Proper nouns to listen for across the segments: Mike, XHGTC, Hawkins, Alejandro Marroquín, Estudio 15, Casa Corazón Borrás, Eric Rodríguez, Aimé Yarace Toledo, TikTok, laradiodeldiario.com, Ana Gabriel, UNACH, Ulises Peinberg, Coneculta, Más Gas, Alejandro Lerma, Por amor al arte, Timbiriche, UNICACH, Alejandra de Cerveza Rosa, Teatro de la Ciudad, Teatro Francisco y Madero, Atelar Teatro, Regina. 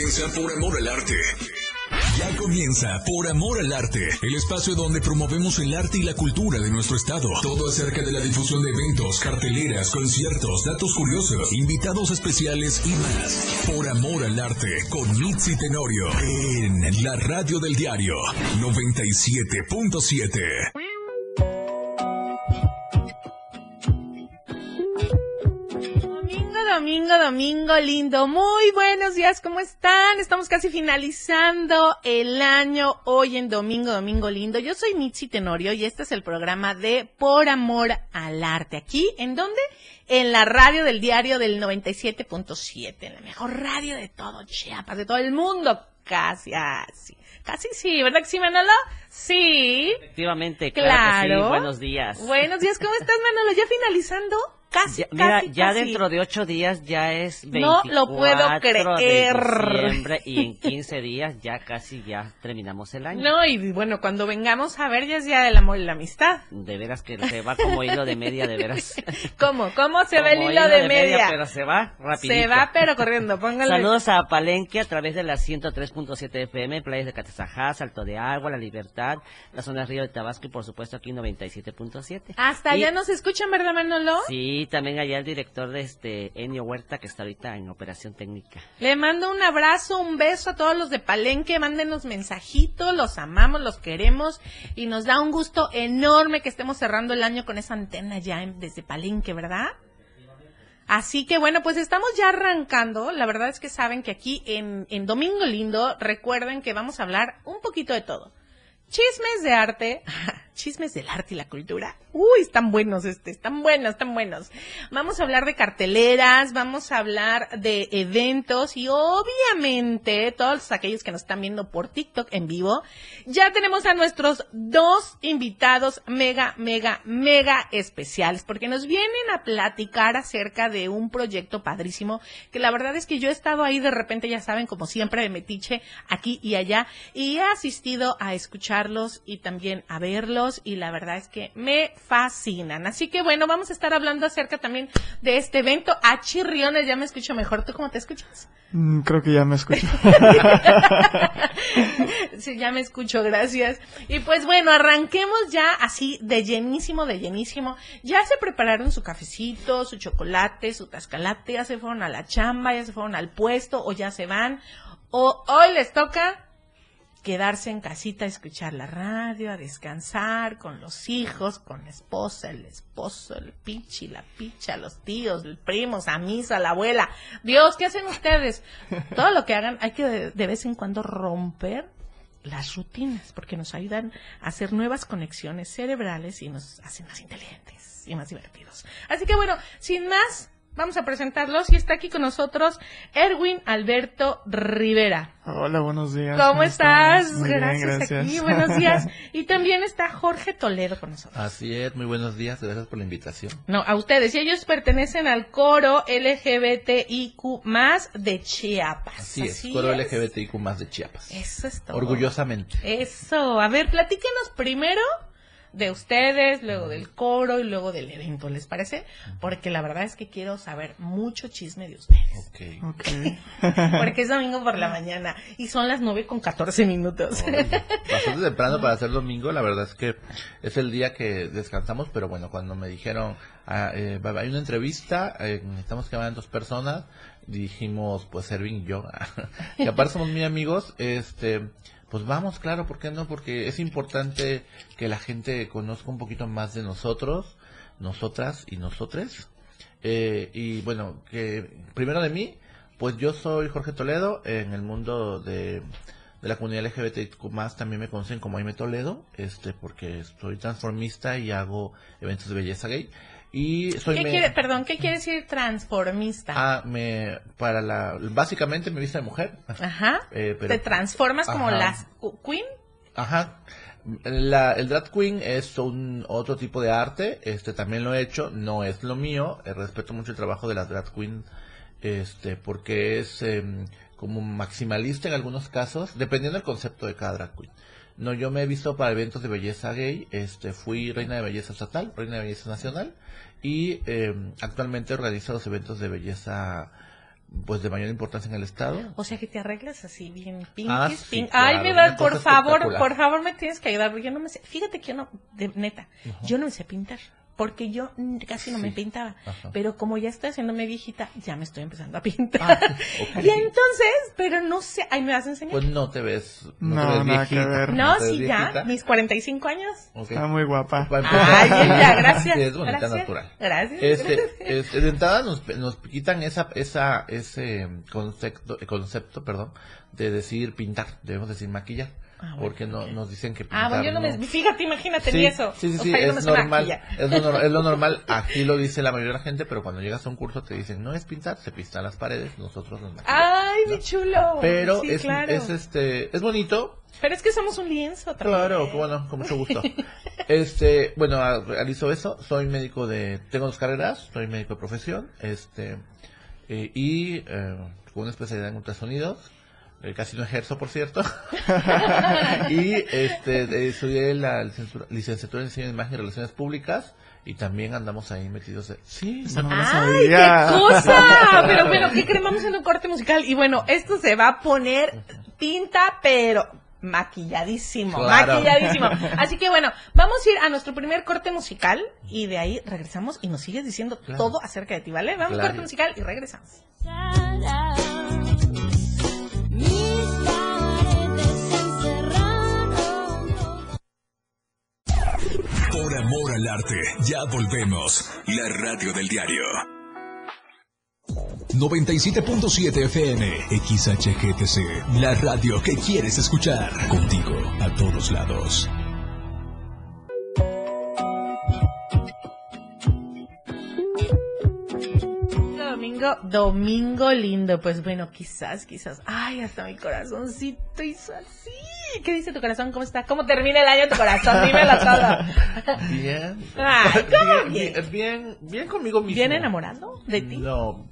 comienza Por Amor al Arte. Ya comienza Por Amor al Arte, el espacio donde promovemos el arte y la cultura de nuestro estado. Todo acerca de la difusión de eventos, carteleras, conciertos, datos curiosos, invitados especiales y más. Por Amor al Arte, con Mitzi Tenorio, en la radio del diario 97.7. Domingo lindo, muy buenos días, ¿cómo están? Estamos casi finalizando el año hoy en Domingo lindo. Yo soy Mitzi Tenorio y este es el programa de Por Amor al Arte. ¿Aquí? ¿En dónde? En la radio del diario del 97.7, en la mejor radio de todo Chiapas, de todo el mundo, casi así. Casi sí, ¿verdad que sí, Manolo? Sí. Efectivamente, claro que sí. Buenos días. Buenos días, ¿cómo estás, Manolo? ¿Ya finalizando? Casi, ya, mira, casi, ya casi. Dentro de 8 días ya es 24 no lo puedo creer. De diciembre y en 15 días ya casi ya terminamos el año. No, y bueno, cuando vengamos a ver ya es Día del Amor y la Amistad. De veras que se va como hilo de media, de veras. ¿Cómo se va el hilo de media? Pero se va rapidito. Se va pero corriendo, póngale. Saludos a Palenque a través de la 103.7 FM, playas de Catazajá, Salto de Agua, La Libertad, la zona Río de Tabasco y por supuesto aquí 97.7. Hasta allá nos escuchan, ¿verdad, Manolo? Sí. Y también allá el director de Enio Huerta, que está ahorita en operación técnica. Le mando un abrazo, un beso a todos los de Palenque, mándenos mensajitos, los amamos, los queremos y nos da un gusto enorme que estemos cerrando el año con esa antena ya desde Palenque, ¿verdad? Así que bueno, pues estamos ya arrancando. La verdad es que saben que aquí en Domingo Lindo, recuerden que vamos a hablar un poquito de todo. Chismes de arte, chismes del arte y la cultura. Uy, están buenos, están buenos. Vamos a hablar de carteleras, vamos a hablar de eventos y obviamente todos aquellos que nos están viendo por TikTok en vivo, ya tenemos a nuestros 2 invitados mega especiales porque nos vienen a platicar acerca de un proyecto padrísimo que la verdad es que yo he estado ahí de repente, ya saben, como siempre de metiche aquí y allá y he asistido a escucharlos y también a verlos. Y la verdad es que me fascinan. Así que bueno, vamos a estar hablando acerca también de este evento. A chirriones, ya me escucho mejor. ¿Tú cómo te escuchas? Creo que ya me escucho. Sí, ya me escucho, gracias. Y pues bueno, arranquemos ya así de llenísimo. Ya se prepararon su cafecito, su chocolate, su tascalate, ya se fueron a la chamba, ya se fueron al puesto o ya se van. O hoy les toca quedarse en casita a escuchar la radio, a descansar con los hijos, con la esposa, el esposo, el pichi, la picha, los tíos, los primos, a misa, la abuela. Dios, ¿qué hacen ustedes? Todo lo que hagan hay que de vez en cuando romper las rutinas porque nos ayudan a hacer nuevas conexiones cerebrales y nos hacen más inteligentes y más divertidos. Así que bueno, sin más, vamos a presentarlos y está aquí con nosotros Erwin Alberto Rivera. Hola, buenos días. ¿Cómo estás? Muy gracias, bien, gracias. Aquí, buenos días. Y también está Jorge Toledo con nosotros. Así es, muy buenos días, gracias por la invitación. No, a ustedes, y ellos pertenecen al Coro LGBTIQ+ de Chiapas. Así es, Coro LGBTIQ+ de Chiapas. Eso es todo. Orgullosamente. Eso, a ver, platíquenos primero de ustedes, luego del coro y luego del evento, ¿les parece? Porque la verdad es que quiero saber mucho chisme de ustedes. Okay. Porque es domingo por la mañana y son las 9:14. Oye, bastante temprano para ser domingo, la verdad es que es el día que descansamos, pero bueno, cuando me dijeron, hay una entrevista, necesitamos que vayan 2 personas, dijimos, pues Erwin y yo, y aparte somos muy amigos, pues vamos, claro, ¿por qué no? Porque es importante que la gente conozca un poquito más de nosotros, nosotras y nosotres. Y bueno, que primero de mí, pues yo soy Jorge Toledo, en el mundo de la comunidad LGBTQ+, también me conocen como Aimé Toledo, porque soy transformista y hago eventos de belleza gay. Y soy ¿qué quiere decir transformista? Básicamente me viste de mujer. Ajá. Pero, ¿te transformas como las queen? Ajá. El drag queen es otro tipo de arte. También lo he hecho. No es lo mío. Respeto mucho el trabajo de las drag queen. Porque es como maximalista en algunos casos, dependiendo del concepto de cada drag queen. No, yo me he visto para eventos de belleza gay, fui reina de belleza estatal, reina de belleza nacional y actualmente organizo los eventos de belleza pues de mayor importancia en el estado. O sea que te arreglas así bien pinkies, Ay, claro, mira, por favor me tienes que ayudar, porque yo no me sé. Fíjate que yo no, de, neta, yo no me sé pintar, porque yo casi no me pintaba. Pero como ya estoy haciéndome viejita, ya me estoy empezando a pintar. Y entonces, pero no sé, ahí me vas a enseñar. Pues no te ves, no te ves nada viejita. Que ver. No, sí, viejita. Ya, mis 45 años. Okay. Está muy guapa. Ay, ya, gracias. Es bonita, natural. Gracias. De entrada nos quitan ese concepto, de decir pintar, debemos decir maquillar. Ah, bueno, porque no nos dicen que pintar. Ah, bueno, yo no me... Fíjate, imagínate, ni eso. Sí, sí, sí, o sea, es normal. Es lo normal, aquí lo dice la mayoría de la gente, pero cuando llegas a un curso te dicen, no es pintar, se pintan las paredes, nosotros nos maquillamos. ¡Ay, mi chulo! Pero sí, es bonito. Pero es que somos un lienzo también. Claro, bueno, con mucho gusto. Bueno, realizo eso, soy médico de... Tengo dos carreras, soy médico de profesión, con una especialidad en ultrasonidos. Casi no ejerzo, por cierto. Y estudié la licenciatura en Diseño de Imagen y Relaciones Públicas. Y también andamos ahí metidos de... Sí, eso no lo sabía. ¡Ay, qué cosa! Pero bueno, ¿qué creen? Vamos en un corte musical. Y bueno, esto se va a poner tinta, pero maquilladísimo, claro. Maquilladísimo. Así que bueno, vamos a ir a nuestro primer corte musical. Y de ahí regresamos y nos sigues diciendo todo acerca de ti, ¿vale? Vamos a corte musical y regresamos. Por amor al arte, ya volvemos. La radio del diario. 97.7 FM, XHGTC. La radio que quieres escuchar. Contigo, a todos lados. Domingo lindo, pues bueno, quizás, ay, hasta mi corazoncito hizo así. ¿Qué dice tu corazón? ¿Cómo está? ¿Cómo termina el año tu corazón? Dímelo todo. Bien. Ay, ¿cómo bien conmigo mismo. ¿Bien enamorado de ti? No,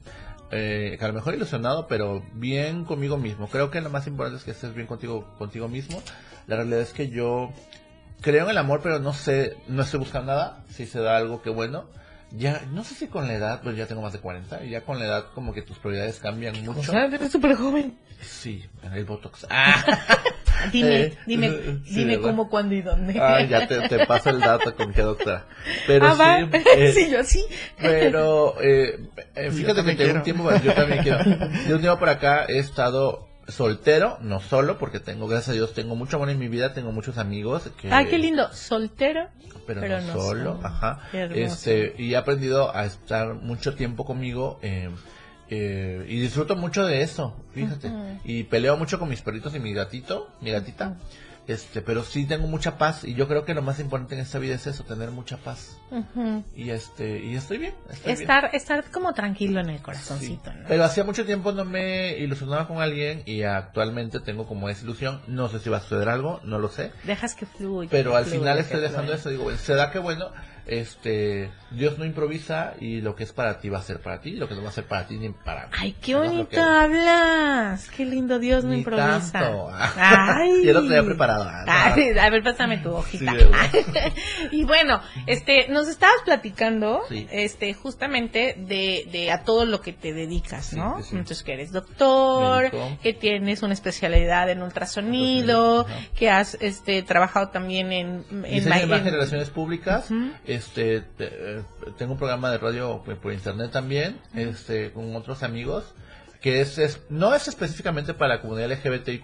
a lo mejor ilusionado, pero bien conmigo mismo. Creo que lo más importante es que estés bien contigo mismo. La realidad es que yo creo en el amor, pero no sé, no estoy buscando nada. Si se da algo, qué bueno. Ya, no sé si con la edad, pues ya tengo más de 40, y ya con la edad como que tus prioridades cambian mucho. O sea, eres súper joven. Sí, en el Botox. Dime cómo, cuándo y dónde. Ah, ya te paso el dato con qué doctora. Pero sí. Sí, yo sí. Pero, fíjate que tengo un tiempo, yo también quiero. De un tiempo para acá he estado soltero, no solo, porque tengo, gracias a Dios, tengo mucho amor en mi vida, tengo muchos amigos que... Ah, qué lindo, soltero, pero no solo. Ajá. Y he aprendido a estar mucho tiempo conmigo, y disfruto mucho de eso, fíjate. Uh-huh. Y peleo mucho con mis perritos y mi gatita. Uh-huh. Pero sí tengo mucha paz, y yo creo que lo más importante en esta vida es eso, tener mucha paz. Uh-huh. Y estoy bien. Estar como tranquilo en el corazoncito, sí, ¿no? Pero hacía mucho tiempo no me ilusionaba con alguien, y actualmente tengo como esa ilusión. No sé si va a suceder algo, no lo sé. Dejas que fluya. Pero al final estoy dejando eso, digo, se da que bueno, Dios no improvisa, y lo que es para ti va a ser para ti, y lo que no va a ser para ti ni para mí. Ay, qué bonito hablas, qué lindo, Dios no improvisa. Tanto. Ay. Yo lo tenía preparado. A ver, pásame tu hojita. Sí, y bueno, nos estabas platicando, sí, justamente de a todo lo que te dedicas, ¿no? Sí, sí. Entonces que eres doctor, médico, que tienes una especialidad en ultrasonido, que has trabajado también en la imagen, relaciones públicas. Uh-huh. Tengo un programa de radio por internet también, con otros amigos, que no es específicamente para la comunidad LGBTIQ+,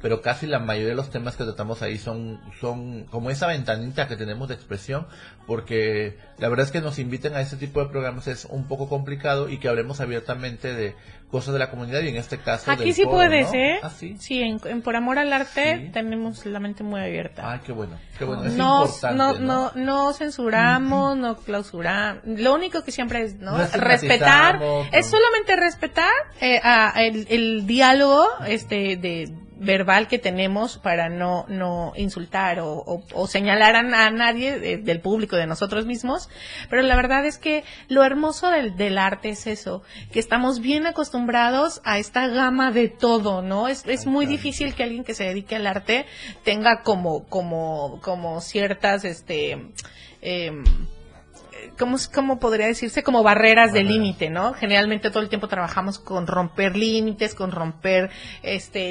pero casi la mayoría de los temas que tratamos ahí son como esa ventanita que tenemos de expresión, porque la verdad es que nos inviten a este tipo de programas es un poco complicado, y que hablemos abiertamente de cosas de la comunidad, y en este caso aquí del sí pueblo, puedes, ¿no? ¿Eh? Ah, sí. Sí, en Por Amor al Arte tenemos la mente muy abierta. Ay, qué bueno, es importante. No censuramos, no clausuramos. Lo único que siempre es, ¿no? Respetar, es solamente respetar el diálogo de verbal que tenemos, para no insultar o señalar a nadie del público, de nosotros mismos. Pero la verdad es que lo hermoso del arte es eso, que estamos bien acostumbrados a esta gama de todo, ¿no? Es muy difícil que alguien que se dedique al arte tenga como ciertas ¿cómo podría decirse? Como barreras de límite, ¿no? Generalmente todo el tiempo trabajamos con romper límites, con romper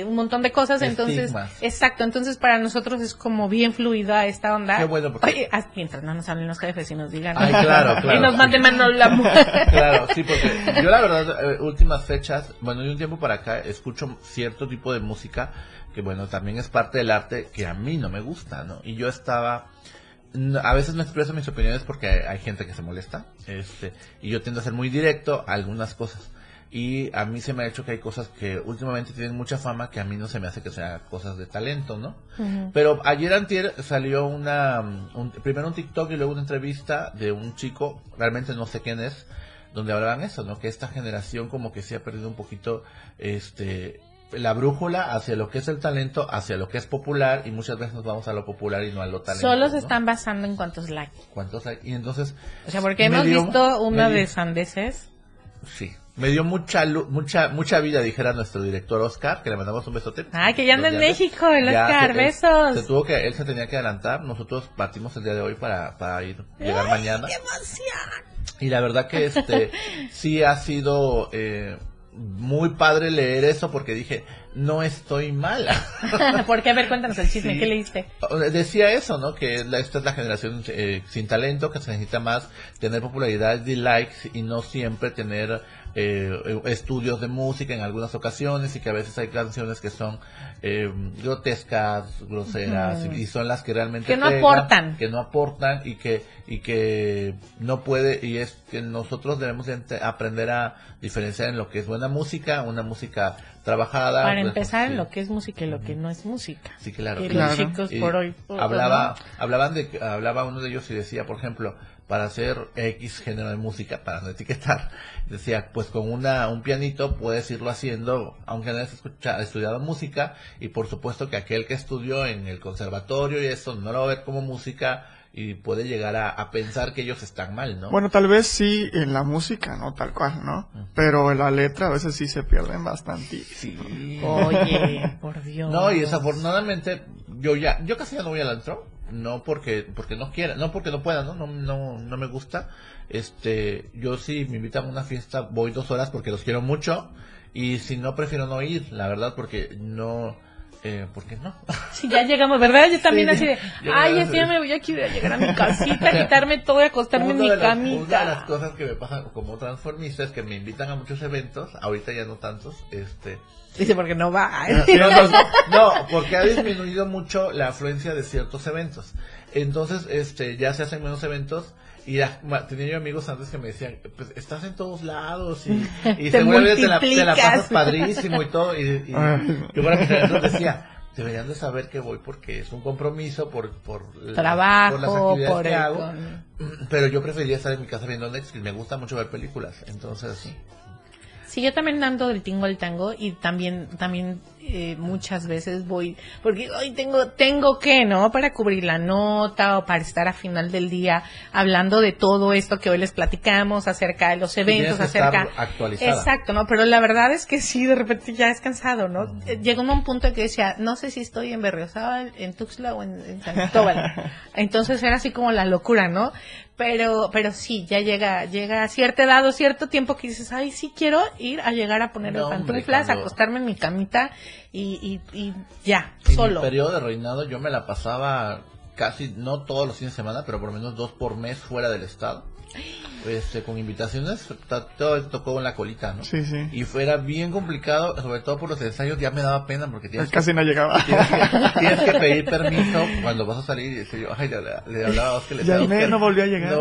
un montón de cosas, entonces, exacto, entonces para nosotros es como bien fluida esta onda. Qué bueno, porque... Oye, mientras no nos hablen los jefes y nos digan. Ay, claro. Y nos manden mano la mujer. Claro, sí, porque yo la verdad, últimas fechas, bueno, de un tiempo para acá, escucho cierto tipo de música que, bueno, también es parte del arte que a mí no me gusta, ¿no? Y yo estaba... A veces no expreso mis opiniones porque hay gente que se molesta, y yo tiendo a ser muy directo a algunas cosas. Y a mí se me ha hecho que hay cosas que últimamente tienen mucha fama que a mí no se me hace que sean cosas de talento, ¿no? Uh-huh. Pero ayer antier salió primero un TikTok y luego una entrevista de un chico, realmente no sé quién es, donde hablaban eso, ¿no? Que esta generación como que se ha perdido un poquito, la brújula hacia lo que es el talento, hacia lo que es popular, y muchas veces nos vamos a lo popular y no a lo talento. Solo se están basando en cuántos likes. ¿Cuántos likes? Y entonces... O sea, porque hemos visto una de sandeces. Sí. Me dio mucha vida, dijera nuestro director Oscar, que le mandamos un besote. Ah, que ya anda en México, el Oscar, besos. Él se tenía que adelantar, nosotros partimos el día de hoy para llegar mañana. ¡Qué emoción! Y la verdad que sí ha sido muy padre leer eso, porque dije, no estoy mala. ¿Por qué? A ver, cuéntanos el chisme, sí. ¿Qué leíste? Decía eso, ¿no? Que esta es la generación sin talento, que se necesita más tener popularidad y likes y no siempre tener... estudios de música en algunas ocasiones, y que a veces hay canciones que son grotescas, groseras, y son las que realmente que no aportan y que no puede, y es que nosotros debemos aprender a diferenciar en lo que es buena música, una música trabajada. Para empezar, en lo que es música y lo que no es música. Sí, claro. Que claro. Los chicos y por hoy hablaba uno de ellos y decía, por ejemplo, para hacer X género de música, para no etiquetar, decía, pues con un pianito puedes irlo haciendo, aunque no hayas estudiado música, y por supuesto que aquel que estudió en el conservatorio y eso no lo va a ver como música, y puede llegar a pensar que ellos están mal, ¿no? Bueno, tal vez sí en la música, ¿no? Tal cual, ¿no? Pero en la letra a veces sí se pierden bastante. Sí. Oye, por Dios. No, y desafortunadamente, yo casi ya no voy al antro. No porque no quiera, no porque no pueda, no me gusta. Yo sí me invitan a una fiesta, voy 2 horas porque los quiero mucho, y si no, prefiero no ir, la verdad, porque no... ¿Por qué no? Sí, ya llegamos, ¿verdad? Yo también así de, ya me voy a llegar a mi casita, quitarme todo y acostarme en mi camita. Una de las cosas que me pasan como transformista es que me invitan a muchos eventos, ahorita ya no tantos, Dice, porque no va. No, porque ha disminuido mucho la afluencia de ciertos eventos. Entonces, ya se hacen menos eventos. Y tenía yo amigos antes que me decían, pues estás en todos lados y seguramente te la pasas padrísimo y todo. Y yo para mis eventos decía, deberían de saber que voy porque es un compromiso por trabajo, por las actividades que hago. Pero yo preferiría estar en mi casa viendo Netflix, me gusta mucho ver películas, entonces... Sí, yo también ando del tingo al tango, y también muchas veces voy, porque hoy tengo que, ¿no? Para cubrir la nota o para estar a final del día hablando de todo esto que hoy les platicamos acerca de los eventos, Exacto, ¿no? Pero la verdad es que sí, de repente ya es cansado, ¿no? Llegó un momento que decía, no sé si estoy en Berriozábal, en Tuxtla o en San Cristóbal. Entonces era así como la locura, ¿no? Pero sí, ya llega a cierta edad o cierto tiempo que dices, ay, sí quiero ir a llegar a ponerme pantuflas, acostarme en mi camita y ya, solo. En el periodo de reinado yo me la pasaba casi, no todos los fines de semana, pero por lo menos 2 por mes fuera del estado. Con invitaciones, todo tocó en la colita, ¿no? Sí, sí. Y fuera bien complicado, sobre todo por los ensayos, ya me daba pena porque casi no llegaba. Tienes que pedir permiso cuando vas a salir, y decía yo, ay, le hablaba a Oscar. Ya no volvió a llegar.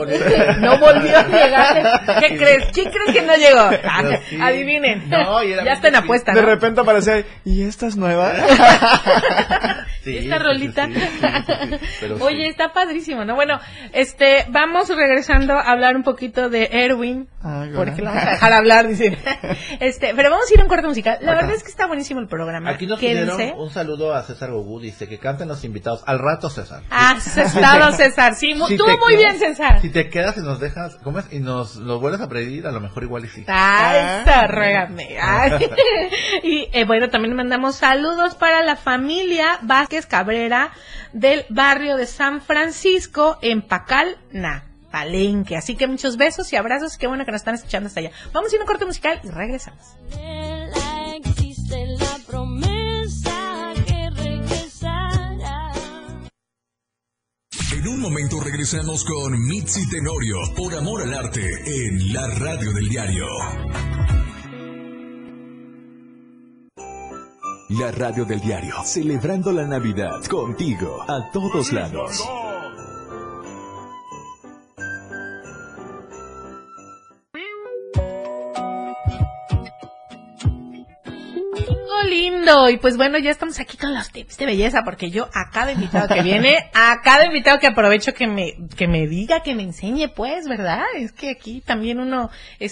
No volvió a llegar. ¿Qué crees? ¿Quién crees que no llegó? Sí. Adivinen. No, ya está en apuesta. De repente aparecía, ¿y esta es nueva? Sí, esta rolita. Sí. Oye, está padrísimo, ¿no? Bueno, vamos regresando a hablar un poquito de Erwin, porque lo vamos a dejar hablar, dicen. Pero vamos a ir a un corte musical. La verdad es que está buenísimo el programa. Aquí nos pidieron un saludo a César Gubu, dice que canten los invitados. Al rato, César. Aceptado, César. Sí, tú muy bien, César. Si te quedas y nos dejas, ¿cómo es? Y nos vuelves a pedir, a lo mejor igual y sí. Está, ruégame. Y bueno, también mandamos saludos para la familia Vázquez Cabrera del barrio de San Francisco en Pacalná. palenque. Así que muchos besos y abrazos. Qué bueno que nos están escuchando hasta allá. Vamos a ir a un corte musical y regresamos. En un momento regresamos con Mitzi Tenorio, Por amor al arte, en la radio del diario. La radio del diario, celebrando la Navidad contigo a todos lados. Lindo, y pues bueno, ya estamos aquí con los tips de belleza, porque yo a cada invitado que viene, a cada invitado que aprovecho que me diga, que me enseñe, pues, ¿verdad? Es que aquí también uno,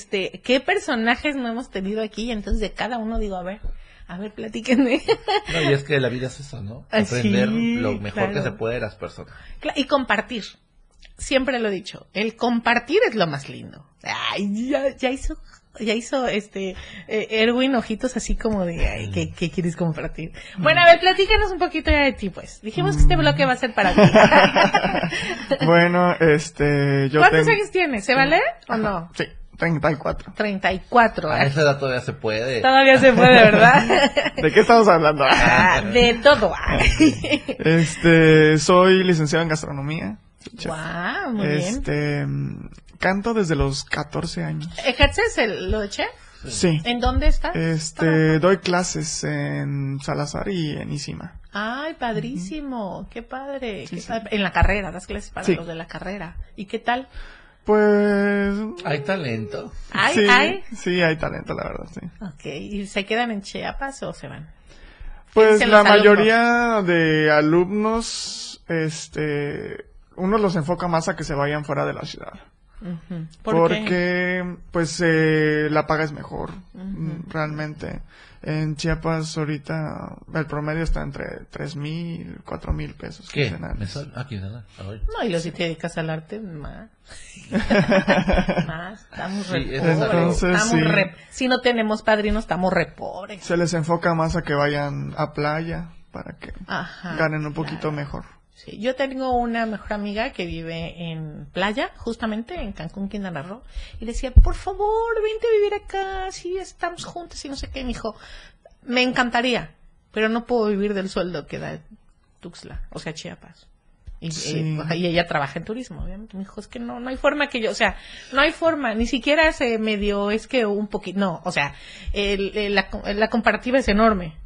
¿qué personajes no hemos tenido aquí? Y entonces de cada uno digo, a ver, platíquenme. No, y es que la vida es eso, ¿no? Aprender lo mejor que se puede de las personas. Y compartir. Siempre lo he dicho, el compartir es lo más lindo. Ay, ya hizo Erwin ojitos así como de ay, ¿qué quieres compartir? Bueno, a ver, platícanos un poquito ya de ti, pues. Dijimos que este bloque va a ser para ti. Bueno, yo ¿cuántos años tienes? ¿Se vale o no? Sí, 34. 34. A esa edad todavía se puede. Todavía se puede, ¿verdad? ¿De qué estamos hablando? De todo. Soy licenciado en gastronomía. Wow, muy bien. Canto desde los 14 años. ¿Ejerces lo de chef? Sí. ¿En dónde estás? Doy clases en Salazar y en Isima. Ay, padrísimo, qué padre. Sí, sí. En la carrera, das clases para los de la carrera. ¿Y qué tal? Pues... hay talento. Sí, hay talento, la verdad, sí. Okay. ¿Y se quedan en Chiapas o se van? Pues la mayoría de alumnos, uno los enfoca más a que se vayan fuera de la ciudad. Uh-huh. Porque pues la paga es mejor, uh-huh, realmente. En Chiapas ahorita el promedio está entre 3,000 y 4,000 pesos. ¿Qué? Quincenales. Aquí nada. No, y los si te dedicas al arte, más. Más, estamos re pobres. Entonces, si no tenemos padrinos, estamos re pobres. Se les enfoca más a que vayan a playa para que ganen un poquito mejor. Sí, yo tengo una mejor amiga que vive en playa, justamente en Cancún, Quintana Roo, y decía, por favor, vente a vivir acá, sí, estamos juntos y no sé qué. Me dijo, me encantaría, pero no puedo vivir del sueldo que da Tuxtla, o sea, Chiapas. Y ella trabaja en turismo, obviamente. Me dijo, es que no hay forma que yo, o sea, no hay forma, ni siquiera se me dio, es que un poquito, no, o sea, la comparativa es enorme.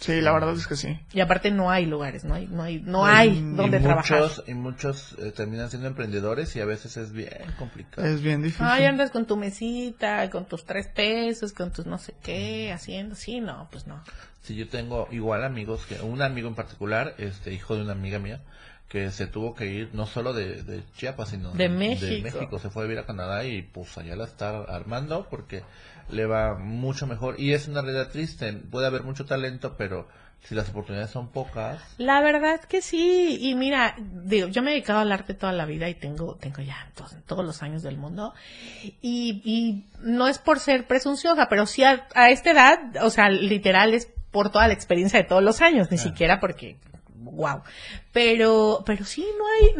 Sí, la verdad es que sí. Y aparte no hay lugares, no hay donde trabajar. Y muchos terminan siendo emprendedores y a veces es bien complicado. Es bien difícil. Ay, andas con tu mesita, con tus 3 pesos, con tus no sé qué, haciendo, sí, no, pues no. Sí, yo tengo igual amigos, un amigo en particular, hijo de una amiga mía, que se tuvo que ir no solo de Chiapas, sino de México. De México, se fue a vivir a Canadá y pues allá la está armando porque le va mucho mejor. Y es una realidad triste, puede haber mucho talento, pero si las oportunidades son pocas. La verdad es que sí, y mira, digo, yo me he dedicado al arte toda la vida y tengo ya todos los años del mundo. Y no es por ser presunciosa, pero sí a esta edad, o sea, literal es por toda la experiencia de todos los años, ni siquiera porque... wow, pero sí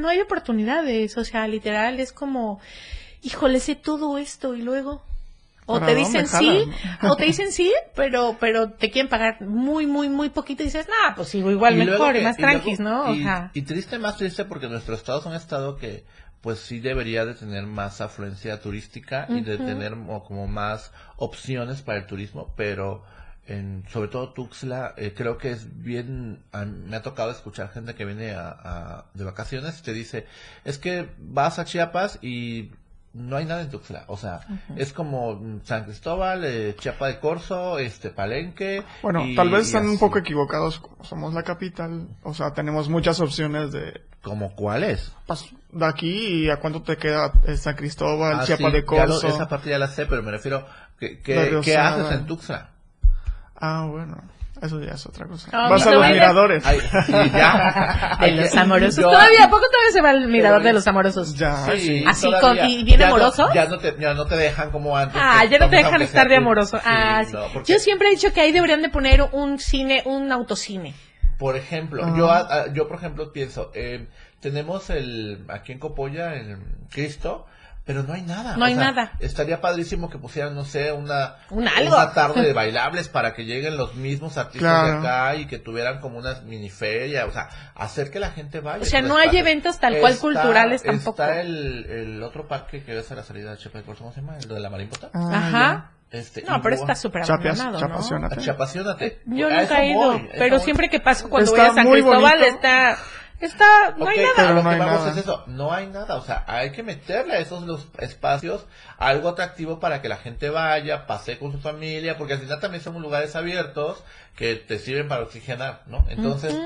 no hay oportunidades, o sea, literal es como, híjole, sé todo esto y luego o te dicen sí, o te dicen sí, pero te quieren pagar muy muy muy poquito y dices, "Nah, pues sigo igual mejor, más tranquis, ¿no?" Y triste, más triste porque nuestro estado es un estado que pues sí debería de tener más afluencia turística y de tener como más opciones para el turismo, pero sobre todo Tuxtla, creo que es bien, me ha tocado escuchar gente que viene de vacaciones y te dice, es que vas a Chiapas y no hay nada en Tuxtla, o sea, es como San Cristóbal, Chiapa de Corzo, Palenque. Bueno, tal vez están un poco equivocados, como somos la capital, o sea, tenemos muchas opciones de... ¿Cómo cuáles? De aquí, ¿y a cuánto te queda San Cristóbal, Chiapa de Corzo? Esa parte ya la sé, pero me refiero, ¿qué haces en Tuxtla? Ah, bueno, eso ya es otra cosa. Oh, vas a los miradores. Ay, sí, ya. De los amorosos. ¿Todavía? ¿A poco todavía se va al mirador de los amorosos? Ya. Sí, así, y bien ya amoroso. No, ya no te dejan como antes. Ah, ya no te dejan estar de amoroso. Sí, ah, sí. No, yo siempre he dicho que ahí deberían de poner un autocine. Por ejemplo, yo por ejemplo pienso, tenemos aquí en Copolla, el Cristo, pero no hay nada. No hay nada. Estaría padrísimo que pusieran, no sé, una tarde de bailables para que lleguen los mismos artistas de acá y que tuvieran como unas miniferia, o sea, hacer que la gente vaya. O sea, no hay eventos tal cual culturales tampoco. Está el otro parque que es a la salida de Chiapas, ¿cómo se llama? El de la Marimbota. Ajá. No, pero está súper abandonado, ¿no? Chapaciónate. Yo nunca he ido, pero siempre que paso cuando voy a San Cristóbal no hay nada. Pero lo que vamos es eso, no hay nada, o sea, hay que meterle a esos los espacios algo atractivo para que la gente vaya, pase con su familia, porque al final también somos lugares abiertos que te sirven para oxigenar, ¿no? Entonces,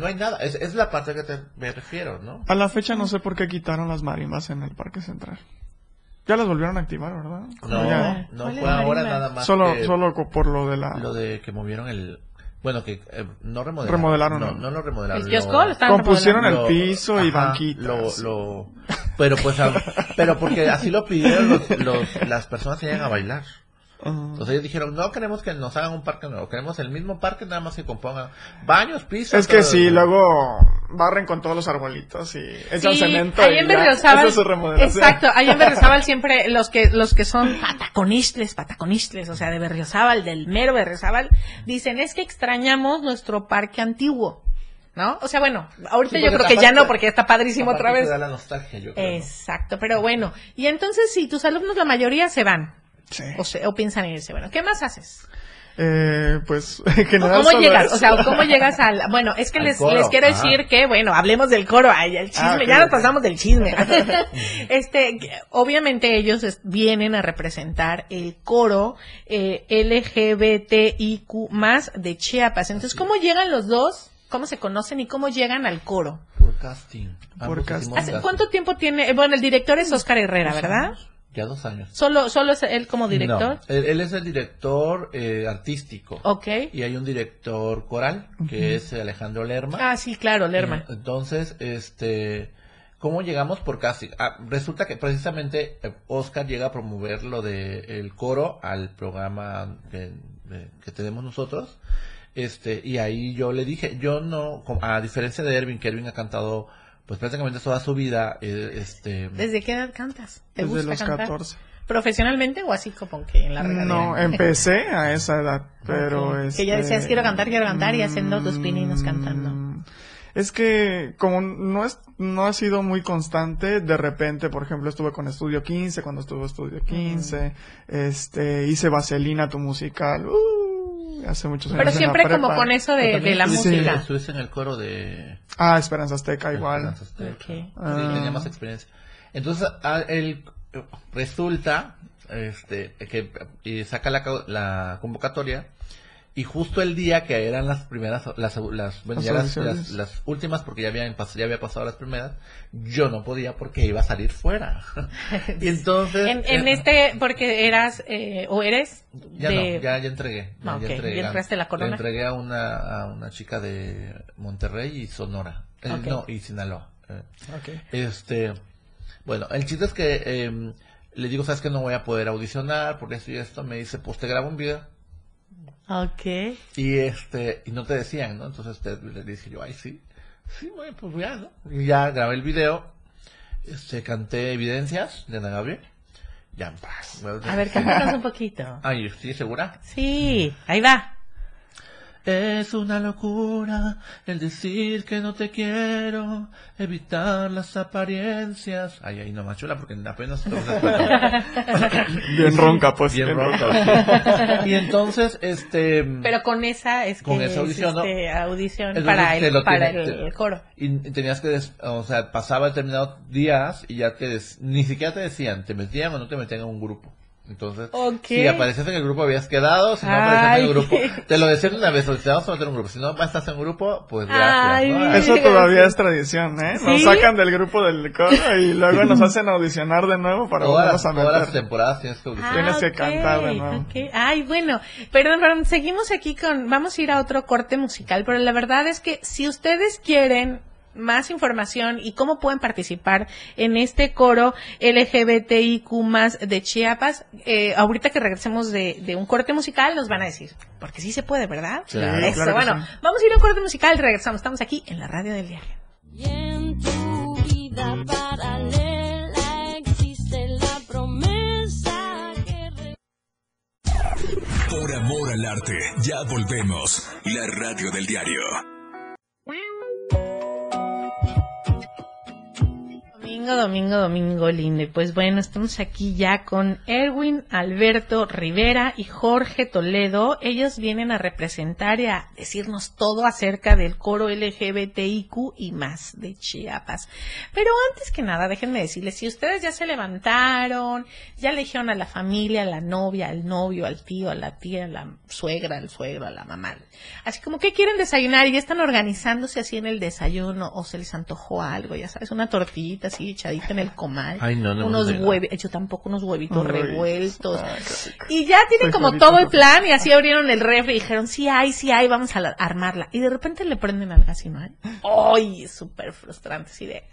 no hay nada, es la parte que me refiero, ¿no? A la fecha no sé por qué quitaron las marimbas en el Parque Central. Ya las volvieron a activar, ¿verdad? No, fue ahora nada más. Solo por lo de la... Lo de que movieron el... Bueno, que no remodelaron. No lo remodelaron. El kiosco lo estaban compusieron el piso y banquitas. Pero pues... pero porque así lo pidieron las personas que llegan a bailar. Entonces ellos dijeron, no queremos que nos hagan un parque nuevo, queremos el mismo parque, nada más que compongan baños, pisos. Es que sí, luego barren con todos los arbolitos y echan cemento. Ahí en Berriozábal, exacto, ahí en Berriozábal siempre los que son pataconistas, o sea, de Berriozábal, del mero Berriozábal, dicen, es que extrañamos nuestro parque antiguo, ¿no? O sea, bueno, ahorita yo creo que ya no, porque está padrísimo otra vez. Te da la nostalgia, yo creo, exacto, pero bueno, y entonces si tus alumnos la mayoría se van. Sí. O piensan en irse. Bueno, ¿qué más haces? Pues, en general. ¿Cómo llegas? Eso. O sea, ¿cómo llegas al...? Bueno, es que les quiero decir que, bueno, hablemos del coro. Ay, el chisme, ya nos pasamos del chisme. Obviamente ellos vienen a representar el coro LGBTIQ+ de Chiapas. Entonces, ¿cómo llegan los dos? ¿Cómo se conocen y cómo llegan al coro? Por casting. ¿Hace cuánto tiempo tiene...? Bueno, el director es Oscar Herrera, ¿verdad? Ya 2 años. ¿Solo es él como director? No, él es el director artístico. Ok. Y hay un director coral, que es Alejandro Lerma. Ah, sí, claro, Lerma. Entonces, ¿cómo llegamos por casting? Ah, resulta que precisamente Oscar llega a promover lo del coro al programa que tenemos nosotros. Y ahí yo le dije, yo no, a diferencia de Erwin, que Erwin ha cantado... Pues prácticamente toda su vida, ¿Desde qué edad cantas? Desde los 14. ¿Profesionalmente o así como que en la regadera? No, empecé a esa edad, pero okay. Que ya decías, quiero cantar, y haciendo tus pininos cantando. Es que como no ha sido muy constante, de repente, por ejemplo, estuve con Estudio 15, cuando estuvo Estudio 15, hice Vaselina, tu musical, hace muchos años. Pero siempre como con eso de la música. Estuviste en el coro de... Ah, Esperanza Azteca igual. Esperanza Azteca. Okay. Sí, tenía más experiencia. Entonces, resulta que saca la convocatoria y justo el día que eran las primeras, las últimas, porque ya había pasado las primeras, yo no podía porque iba a salir fuera. Y entonces... porque eras, o eres... Ya entregué. Ya entregué. ¿Y entraste la corona? Entregué a una chica de Monterrey y Sonora. Y Sinaloa. Bueno, el chiste es que le digo, ¿sabes qué? No voy a poder audicionar porque esto y esto. Me dice, pues te grabo un video. Okay. Y no te decían, ¿no? Entonces le dije yo, ay, sí, bueno, pues ya, ¿no? Y ya grabé el video, canté Evidencias de Ana Gabriel, ya, pues. A ver, cántanos un poquito. Ay, ¿sí, segura? Sí, ahí va. Es una locura el decir que no te quiero, evitar las apariencias. Ay, no más chula, porque apenas te vas a escuchar. Bien ronca, pues. Bien ronca. Y entonces, Pero con esa audición para el coro. Y tenías que, pasaba determinados días y ya ni siquiera te decían, te metían o no te metían en un grupo. Entonces, si apareces en el grupo habías quedado, si no apareces en el grupo, te lo decían una vez, te vamos a meter en un grupo, si no estás en un grupo, pues gracias. ¿No? Eso todavía es tradición, ¿eh? ¿Sí? Nos sacan del grupo del coro y luego nos hacen audicionar de nuevo para volvernos a meter. Todas las temporadas tienes que audicionar. Tienes que cantar de nuevo. Ay, bueno, perdón, seguimos aquí vamos a ir a otro corte musical, pero la verdad es que si ustedes quieren más información y cómo pueden participar en este coro LGBTIQ+ de Chiapas, ahorita que regresemos de un corte musical nos van a decir, porque sí se puede, ¿verdad? Claro, eso, claro, bueno, sí. Vamos a ir a un corte musical, regresamos, estamos aquí en la radio del diario. vida paralela existe la promesa que... Por amor al arte, ya volvemos. La radio del diario. Domingo lindo. Y pues bueno, estamos aquí ya con Erwin Alberto Rivera y Jorge Toledo. Ellos vienen a representar y a decirnos todo acerca del coro LGBTIQ y más de Chiapas. Pero antes que nada, déjenme decirles, si ustedes ya se levantaron, ya le dijeron a la familia, a la novia, al novio, al tío, a la tía, a la suegra, al suegro, a la mamá, así como que quieren desayunar y ya están organizándose así en el desayuno, o se les antojó algo, ya sabes, una tortillita así echadita en el comal, ay, no, unos huevitos, yo tampoco, unos huevitos revueltos, y ya tienen como todo el plan, y así abrieron el refri y dijeron, sí hay, vamos a armarla, y de repente le prenden al gas y no hay. Ay, es súper frustrante, así de,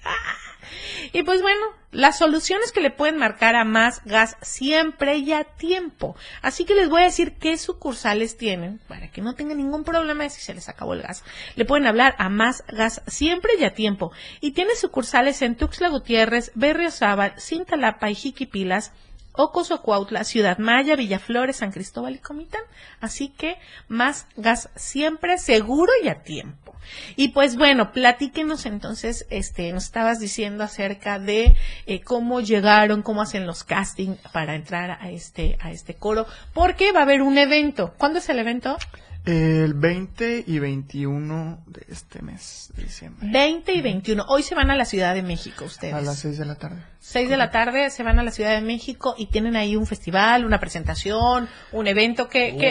Y pues bueno, las soluciones que le pueden marcar a Más Gas siempre y a tiempo, así que les voy a decir qué sucursales tienen, para que no tengan ningún problema de si se les acabó el gas, le pueden hablar a Más Gas siempre y a tiempo, y tiene sucursales en Tuxtla Gutiérrez, Berriozábal, Cintalapa y Jiquipilas, Ocosocuautla, Ciudad Maya, Villaflores, San Cristóbal y Comitán. Así que Más Gas siempre, seguro y a tiempo. Y pues bueno, platíquenos entonces, nos estabas diciendo acerca de cómo llegaron, cómo hacen los casting para entrar a este coro, porque va a haber un evento. ¿Cuándo es el evento? El 20 y 21 de este mes de diciembre. 20 y 21. Hoy se van a la Ciudad de México ustedes. A las 6 de la tarde. 6 de la tarde se van a la Ciudad de México y tienen ahí un festival, una presentación, un evento.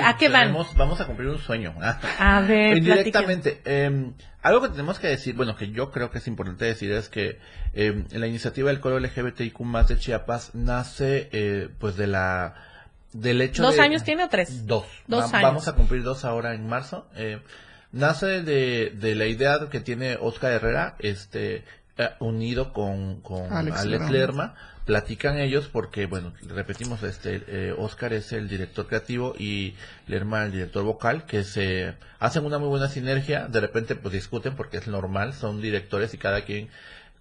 ¿A qué van? Vamos a cumplir un sueño. A ver, directamente. Algo que tenemos que decir, bueno, que yo creo que es importante decir es que la iniciativa del Coro LGBTIQ+ de Chiapas nace pues de la... Del hecho ¿Dos de, años tiene o tres? Dos años. Vamos a cumplir 2 ahora en marzo. Nace de la idea que tiene Oscar Herrera, unido con Alex Lerma. Platican ellos porque, bueno, repetimos, Oscar es el director creativo y Lerma el director vocal, que se hacen una muy buena sinergia. De repente, pues discuten porque es normal, son directores y cada quien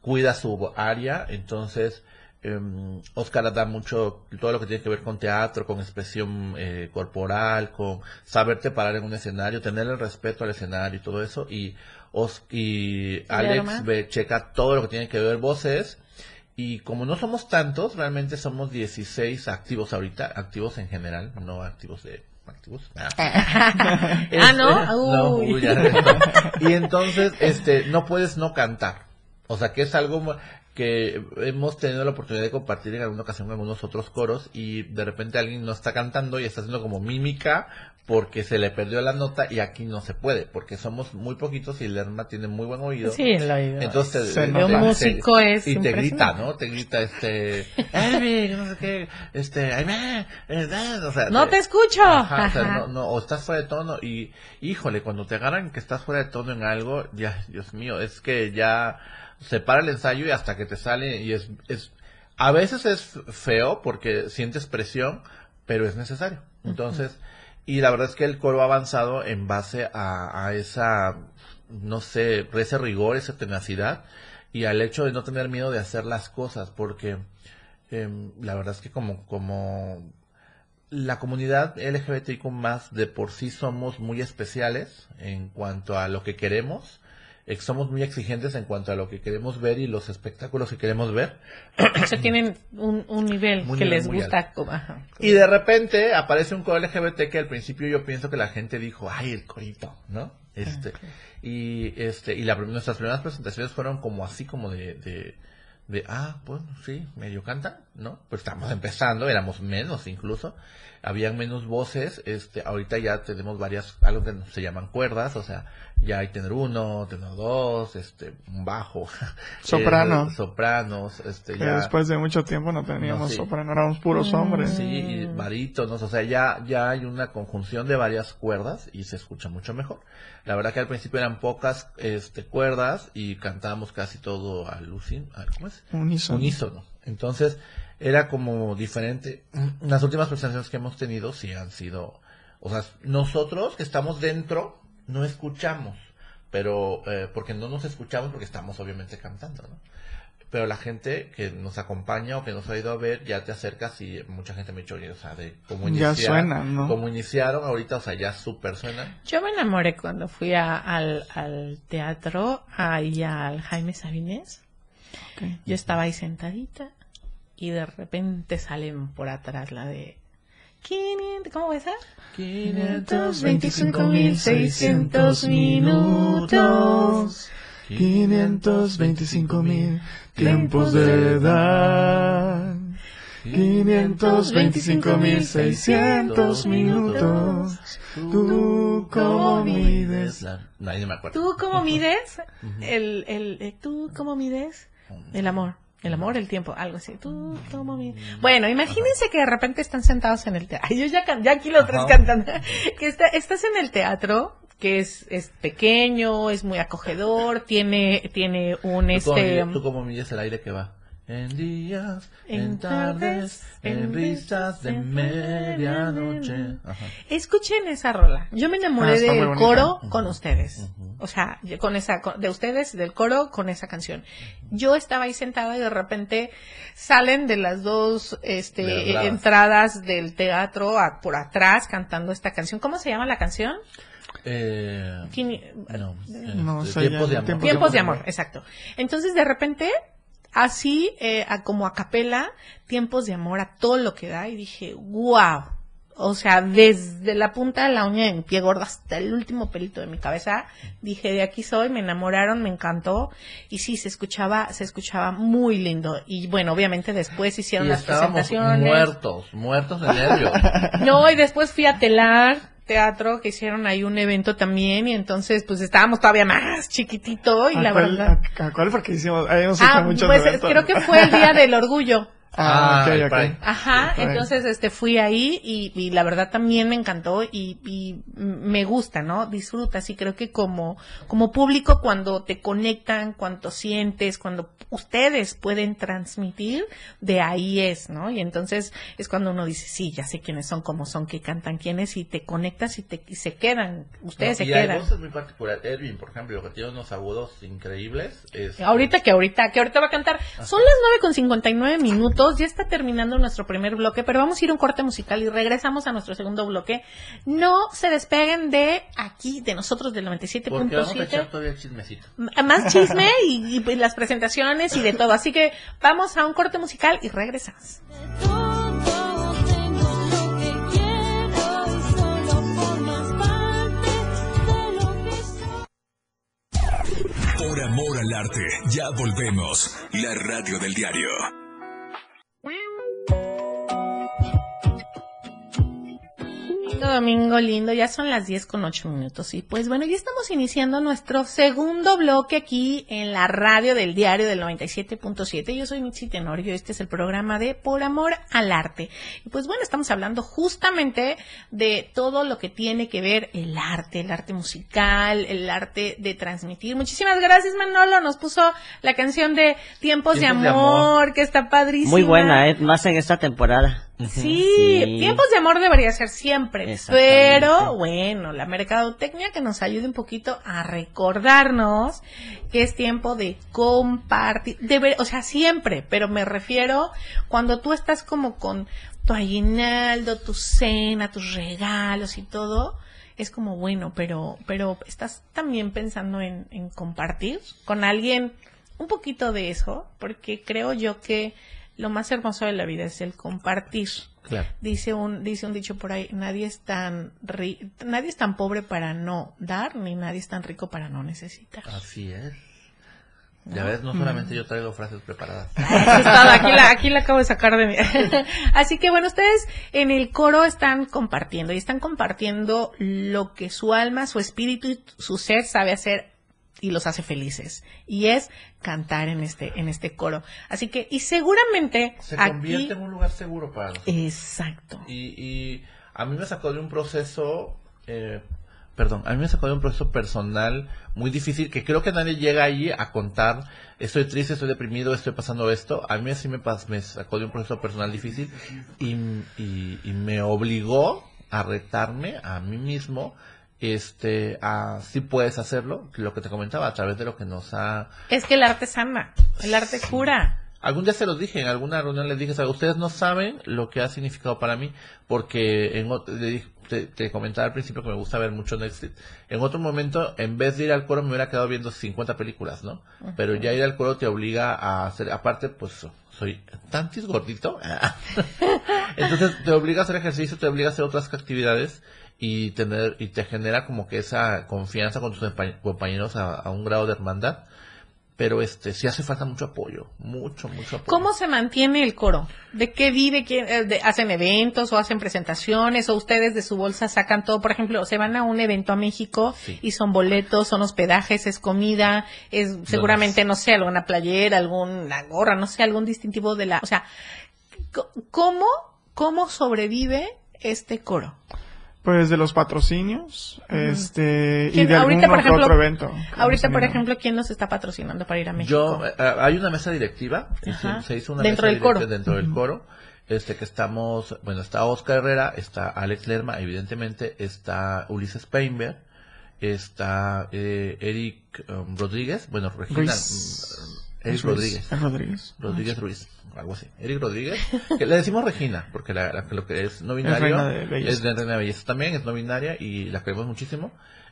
cuida su área, entonces... Oscar da mucho todo lo que tiene que ver con teatro, con expresión corporal, con saberte parar en un escenario, tener el respeto al escenario y todo eso, y Alex checa todo lo que tiene que ver voces, y como no somos tantos, realmente somos 16 activos ahorita, activos en general, no activos de... ¿no? Uy. Y entonces no puedes no cantar, o sea que es algo... que hemos tenido la oportunidad de compartir en alguna ocasión con algunos otros coros y de repente alguien no está cantando y está haciendo como mímica porque se le perdió la nota y aquí no se puede porque somos muy poquitos y Lerma tiene muy buen oído. Sí, el oído. Entonces, el músico es y te grita, ¿no? Te grita no sé qué, o sea, no te escucho. Ajá. O sea, no, o estás fuera de tono y híjole, cuando te agarran que estás fuera de tono en algo, ya, Dios mío, es que ya se para el ensayo y hasta que te sale y es a veces es feo porque sientes presión, pero es necesario. Entonces, y la verdad es que el coro ha avanzado en base a esa, no sé, ese rigor, esa tenacidad y al hecho de no tener miedo de hacer las cosas porque la verdad es que como la comunidad LGBTIQ+ de por sí somos muy especiales en cuanto a lo que queremos. Somos muy exigentes en cuanto a lo que queremos ver y los espectáculos que queremos ver. O sea, tienen un nivel muy que nivel, les gusta. Ajá. Y de repente aparece un coro LGBT que al principio yo pienso que la gente dijo, ay, el corito, ¿no? Okay. Y nuestras primeras presentaciones fueron como así, como de bueno, sí, medio canta, ¿no? Pues estamos empezando, éramos menos incluso, habían menos voces, ahorita ya tenemos varias, algo que se llaman cuerdas, o sea, ya hay tenor 1, tenor 2, un bajo. Soprano. Sopranos, ya. Después de mucho tiempo no teníamos soprano, éramos puros hombres. Sí, y barítonos, o sea, ya hay una conjunción de varias cuerdas y se escucha mucho mejor. La verdad que al principio eran pocas, cuerdas y cantábamos casi todo ¿cómo es? Unísono. Entonces, era como diferente. Las últimas presentaciones que hemos tenido sí han sido, o sea, nosotros que estamos dentro no escuchamos, pero porque no nos escuchamos porque estamos obviamente cantando, ¿no? pero la gente que nos acompaña o que nos ha ido a ver ya te acercas y mucha gente me ha dicho, oye, o sea, de cómo iniciaron. Ya suena, ¿no? Como iniciaron ahorita, o sea, ya súper suena. Yo me enamoré cuando fui al teatro, ahí al Jaime Sabines. Okay. Yo estaba ahí sentadita y de repente salen por atrás la de... ¿Cómo va a ser? 525.600 minutos, 525.000 tiempos de edad, 525.600 minutos. ¿Tú cómo mides? Nadie me acuerdo. ¿Tú cómo mides? ¿Tú cómo mides el amor? El amor, el tiempo, algo así. Tú, toma mi... Bueno, imagínense que de repente están sentados en el teatro. Yo ya aquí los tres cantando. Que estás en el teatro, que es pequeño, es muy acogedor, tiene un... ¿Tú cómo mides el aire que va? En días, en tardes, en risas de medianoche. Ajá. Escuchen esa rola. Yo me enamoré del coro con ustedes. O sea, con esa, de ustedes, del coro, con esa canción. Yo estaba ahí sentada y de repente salen de las dos entradas del teatro por atrás cantando esta canción. ¿Cómo se llama la canción? Tiempos de amor, exacto. Entonces, de repente... Así, como a capela, tiempos de amor a todo lo que da, y dije, wow, o sea, desde la punta de la uña de mi pie gordo hasta el último pelito de mi cabeza, dije, de aquí soy, me enamoraron, me encantó, y sí, se escuchaba muy lindo, y bueno, obviamente después hicieron las presentaciones. Muertos de nervios. No, y después fui a Atelar Teatro, que hicieron ahí un evento también, y entonces pues estábamos todavía más chiquitito, y la verdad... ¿A cuál? Porque habíamos hecho muchos eventos. Pues creo que fue el Día del Orgullo. Okay. Ajá, entonces fui ahí y la verdad también me encantó y me gusta, ¿no? Disfrutas, y creo que como público, cuando te conectan, cuando sientes, cuando ustedes pueden transmitir, de ahí es, ¿no? Y entonces es cuando uno dice, sí, ya sé quiénes son, cómo son, qué cantan, quiénes, y te conectas y se quedan, ustedes se quedan. Y voces muy particulares, Erwin, por ejemplo, que tiene unos agudos increíbles. Ahorita va a cantar. Ajá. Son las 9:59. Ya está terminando nuestro primer bloque, pero vamos a ir a un corte musical y regresamos a nuestro segundo bloque. No se despeguen de aquí, de nosotros, del 97.7. Porque vamos a echar todavía el chismecito. Más chisme y las presentaciones y de todo. Así que vamos a un corte musical y regresamos. Por amor al arte, ya volvemos. La radio del diario. Domingo lindo, ya son las 10:08, y pues bueno, ya estamos iniciando nuestro segundo bloque aquí en la radio del diario del 97.7. Yo soy Mitzi Tenorio, este es el programa de Por Amor al Arte, y pues bueno, estamos hablando justamente de todo lo que tiene que ver el arte musical, el arte de transmitir. Muchísimas gracias, Manolo, nos puso la canción de Tiempos de amor, que está padrísima. Muy buena, más en esta temporada. Sí, Tiempos de amor debería ser siempre, pero bueno, la mercadotecnia que nos ayude un poquito a recordarnos que es tiempo de compartir, o sea, siempre, pero me refiero cuando tú estás como con tu aguinaldo, tu cena, tus regalos y todo, es como bueno, pero estás también pensando en compartir con alguien un poquito de eso, porque creo yo que lo más hermoso de la vida es el compartir. Claro. Dice un dicho por ahí, nadie es tan pobre para no dar, ni nadie es tan rico para no necesitar. Así es. Ya ves, no solamente yo traigo frases preparadas. Aquí la acabo de sacar de mí. Así que bueno, ustedes en el coro están compartiendo, y están compartiendo lo que su alma, su espíritu y su ser sabe hacer y los hace felices, y es cantar en este coro. Así que, y seguramente se convierte en un lugar seguro para nosotros. Exacto. Y a mí me sacó de un proceso personal muy difícil, que creo que nadie llega allí a contar, estoy triste, estoy deprimido, estoy pasando esto. A mí sí me sacó de un proceso personal difícil, y me obligó a retarme a mí mismo, sí puedes hacerlo, lo que te comentaba, a través de lo que nos ha... Es que el arte sana. El arte cura. Algún día se los dije, en alguna reunión les dije, ¿sabes? Ustedes no saben lo que ha significado para mí, porque te comentaba al principio que me gusta ver mucho Netflix. En otro momento, en vez de ir al coro, me hubiera quedado viendo 50 películas, ¿no? Uh-huh. Pero ya ir al coro te obliga a hacer, aparte, pues soy tantis gordito, entonces te obliga a hacer ejercicio, te obliga a hacer otras actividades y te genera como que esa confianza con tus compañeros a un grado de hermandad. Pero sí hace falta mucho apoyo, mucho apoyo. ¿Cómo se mantiene el coro? ¿De qué vive? ¿Hacen eventos o hacen presentaciones? ¿O ustedes de su bolsa sacan todo? Por ejemplo, ¿se van a un evento a México? Sí. Y son boletos, son hospedajes, es comida, es seguramente, no sé, alguna playera, alguna gorra, no sé, algún distintivo de la... O sea, ¿cómo sobrevive este coro? Pues de los patrocinios, y de algún otro evento. Ahorita, por ejemplo, ¿quién nos está patrocinando para ir a México? Hay una mesa directiva, se hizo una mesa directiva dentro del coro, que estamos, bueno, está Oscar Herrera, está Alex Lerma, evidentemente, está Ulises Peinberg, está Eric Rodríguez, bueno, Regina... Eric Rodríguez. Ruiz, algo así. Eric Rodríguez, que le decimos Regina, porque lo que es no binario, es de Reina de Belleza también, es no binaria y la queremos muchísimo.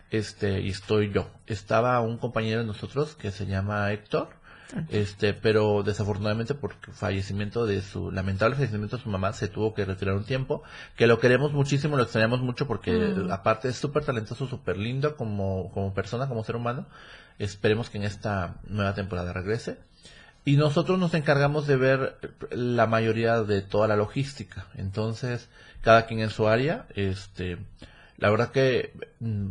Y estoy yo. Estaba un compañero de nosotros que se llama Héctor, pero desafortunadamente por fallecimiento de su, lamentable fallecimiento de su mamá, se tuvo que retirar un tiempo, que lo queremos muchísimo, lo extrañamos mucho porque aparte es súper talentoso, súper lindo como persona, como ser humano. Esperemos que en esta nueva temporada regrese. Y nosotros nos encargamos de ver la mayoría de toda la logística. Entonces, cada quien en su área, la verdad que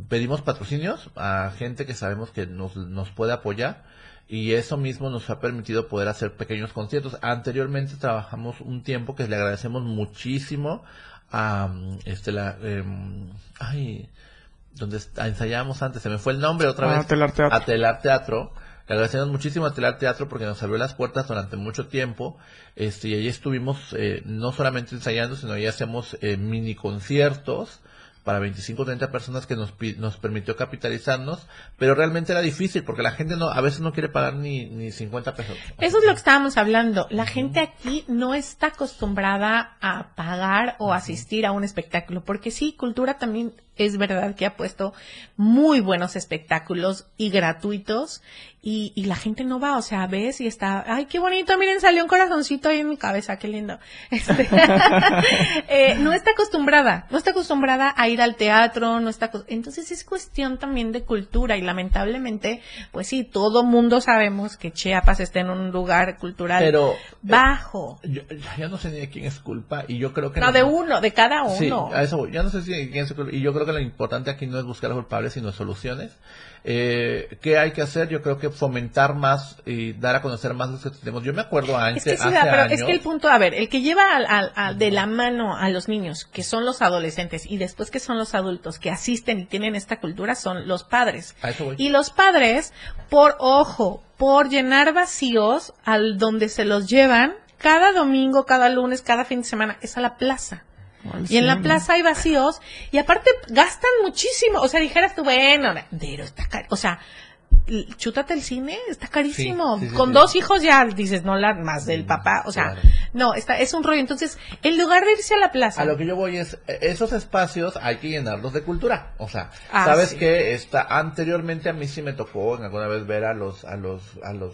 pedimos patrocinios a gente que sabemos que nos puede apoyar. Y eso mismo nos ha permitido poder hacer pequeños conciertos. Anteriormente trabajamos un tiempo que le agradecemos muchísimo a donde ensayábamos antes, se me fue el nombre otra vez. Atelar Teatro. Atelar Teatro. Le agradecemos muchísimo a Atelar Teatro porque nos abrió las puertas durante mucho tiempo. Y allí estuvimos no solamente ensayando, sino ya hacemos mini conciertos para 25 o 30 personas que nos permitió capitalizarnos, pero realmente era difícil porque la gente no, a veces no quiere pagar ni 50 pesos. Eso es lo que estábamos hablando. La gente aquí no está acostumbrada a pagar o asistir a un espectáculo, porque sí, Cultura también es verdad que ha puesto muy buenos espectáculos y gratuitos y la gente no va, o sea, ves y está, ay, qué bonito, miren, salió un corazoncito ahí en mi cabeza, qué lindo. No está acostumbrada a ir al teatro, entonces es cuestión también de cultura y lamentablemente, pues sí, todo mundo sabemos que Chiapas está en un lugar cultural pero, bajo. Yo no sé ni de quién es culpa y yo creo que... No, de uno, de cada uno. Sí, a eso voy, yo no sé si de quién es culpa y yo creo que lo importante aquí no es buscar los culpables, sino soluciones. ¿Qué hay que hacer? Yo creo que fomentar más y dar a conocer más los que tenemos. Yo me acuerdo hace años. Es que el punto, a ver, el que lleva de la mano a los niños, que son los adolescentes, y después que son los adultos que asisten y tienen esta cultura, son los padres. A eso voy. Y los padres, por llenar vacíos al donde se los llevan, cada domingo, cada lunes, cada fin de semana, es a la plaza. Y en la plaza hay vacíos y aparte gastan muchísimo, o sea, dijeras tú, bueno, pero está caro, o sea, chútate el cine, está carísimo. Sí, con dos hijos ya dices, no la más del papá, o sea, claro. No, es un rollo. Entonces, en lugar de irse a la plaza. A lo que yo voy es, esos espacios hay que llenarlos de cultura, o sea, sabes que anteriormente a mí sí me tocó en alguna vez ver a los.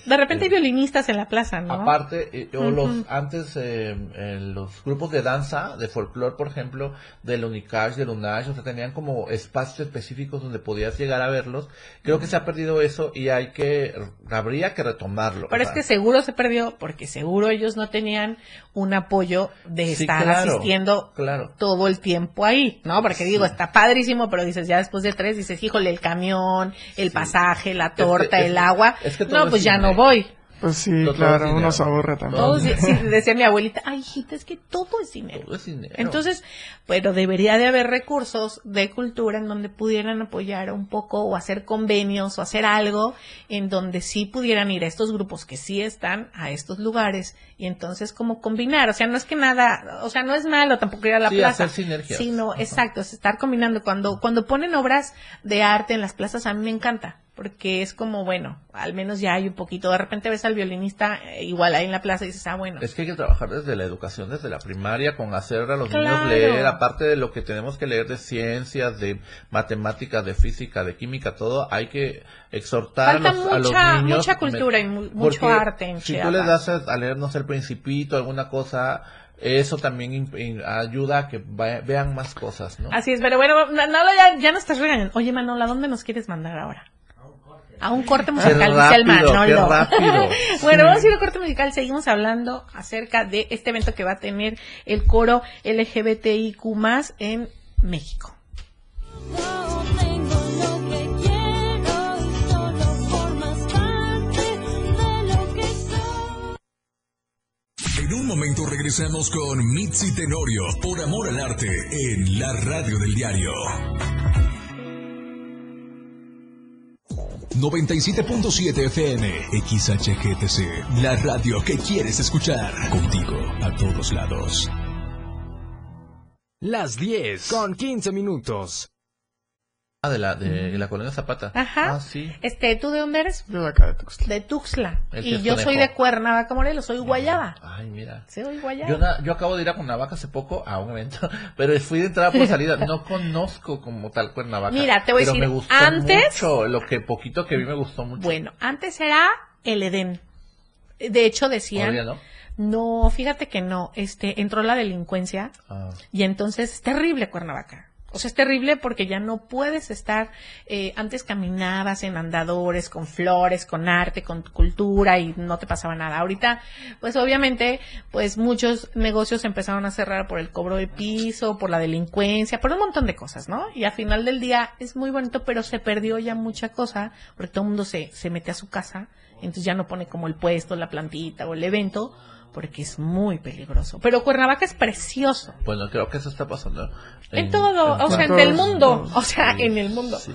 De repente hay violinistas en la plaza, ¿no? Aparte, los grupos de danza, de folclore, por ejemplo, del UNICACH, del UNACH, o sea, tenían como espacios específicos donde podías llegar a verlos. Creo que se ha perdido eso y habría que retomarlo. Pero es que seguro se perdió porque seguro ellos no tenían un apoyo de estar asistiendo todo el tiempo ahí, ¿no? Porque digo, está padrísimo, pero dices, ya después de 3, dices, híjole, el camión, el pasaje, la torta, el agua. No, pues ya no voy. Pues sí, claro, uno se aburre también. Decía mi abuelita, ay, hijita, es que todo es dinero. Todo es dinero. Entonces, pero debería de haber recursos de cultura en donde pudieran apoyar un poco o hacer convenios o hacer algo en donde sí pudieran ir a estos grupos que sí están a estos lugares y entonces como combinar, o sea, no es que nada, o sea, no es malo tampoco ir a la plaza. Hacer sinergias. Sino, exacto, es estar combinando. Cuando ponen obras de arte en las plazas a mí me encanta. porque es como, bueno, al menos ya hay un poquito. De repente ves al violinista igual ahí en la plaza y dices, ah, bueno. Es que hay que trabajar desde la educación, desde la primaria, con hacer a los niños leer, aparte de lo que tenemos que leer de ciencias, de matemáticas, de física, de química, todo, hay que exhortar a los niños. Mucha cultura y mucho arte en Chiapas. Si tú le das a leer, no sé, El Principito, alguna cosa... Eso también ayuda a que vean más cosas, ¿no? Así es, pero bueno, Manolo, ya no estás regañando. Oye, Manolo, ¿a dónde nos quieres mandar ahora? A un corte musical, Manolo. Bueno, sí. Vamos a ir a un corte musical. Seguimos hablando acerca de este evento que va a tener el coro LGBTIQ+ en México. En un momento regresamos con Mitzi Tenorio, Por amor al arte, en la radio del diario. 97.7 FM, XHGTC, la radio que quieres escuchar. Contigo, a todos lados. Las 10 con 15 minutos. Ah, de la colonia Zapata. Ajá. Ah, sí. ¿Tú de dónde eres? Yo de acá, de Tuxtla. De Tuxtla. Y yo soy de Cuernavaca, Morelos, soy guayaba. Ay, mira. Soy guayaba. Yo acabo de ir a Cuernavaca hace poco a un evento, pero fui de entrada por salida. No conozco como tal Cuernavaca. Mira, te voy a decir, me gustó mucho, lo que poquito que vi me gustó mucho. Bueno, antes era el Edén. De hecho decían... No, fíjate que no. Entró la delincuencia y entonces es terrible Cuernavaca. O sea, es terrible porque ya no puedes estar, antes caminabas en andadores, con flores, con arte, con cultura y no te pasaba nada. Ahorita, pues obviamente, pues muchos negocios empezaron a cerrar por el cobro de piso, por la delincuencia, por un montón de cosas, ¿no? Y al final del día es muy bonito, pero se perdió ya mucha cosa porque todo el mundo se mete a su casa, entonces ya no pone como el puesto, la plantita o el evento, porque es muy peligroso. Pero Cuernavaca es precioso. Bueno, creo que eso está pasando. En el mundo. Sí.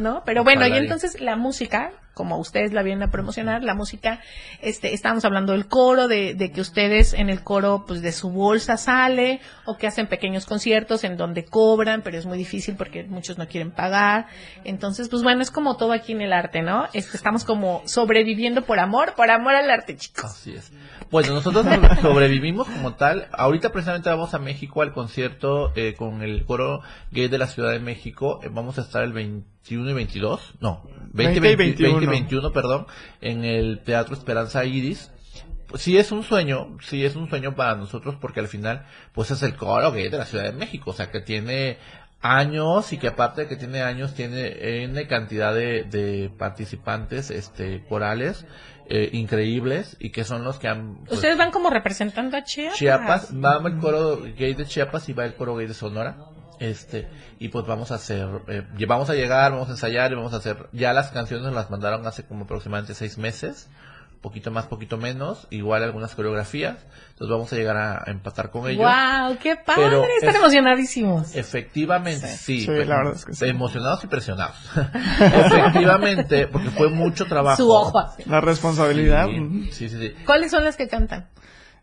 ¿No? Pero bueno, y entonces la música, como ustedes la vienen a promocionar, la música, estábamos hablando del coro, de que ustedes en el coro, pues de su bolsa sale, o que hacen pequeños conciertos en donde cobran, pero es muy difícil porque muchos no quieren pagar. Entonces, pues bueno, es como todo aquí en el arte, ¿no? Estamos como sobreviviendo por amor al arte, chicos. Así es. Bueno, nosotros sobrevivimos como tal. Ahorita precisamente vamos a México al concierto con el coro gay de la Ciudad de México. Vamos a estar el 20 y 21, en el Teatro Esperanza Iris. Sí es un sueño para nosotros porque al final, pues es el coro gay de la Ciudad de México, o sea que tiene años y que aparte de que tiene años, tiene N cantidad de participantes corales. Increíbles y que son los que han... Pues, ¿ustedes van como representando a Chiapas? Chiapas, va el coro gay de Chiapas y va el coro gay de Sonora. Y pues vamos a hacer, vamos a llegar, vamos a ensayar y vamos a hacer... Ya las canciones las mandaron hace como aproximadamente 6 meses, poquito más, poquito menos, igual algunas coreografías. Entonces vamos a llegar a empatar con ellos. ¡Wow! ¡Qué padre! Pero están emocionadísimos. Efectivamente, sí. La verdad es que sí. Emocionados y presionados. Efectivamente, porque fue mucho trabajo. Su ojo. La responsabilidad. Sí. ¿Cuáles son las que cantan?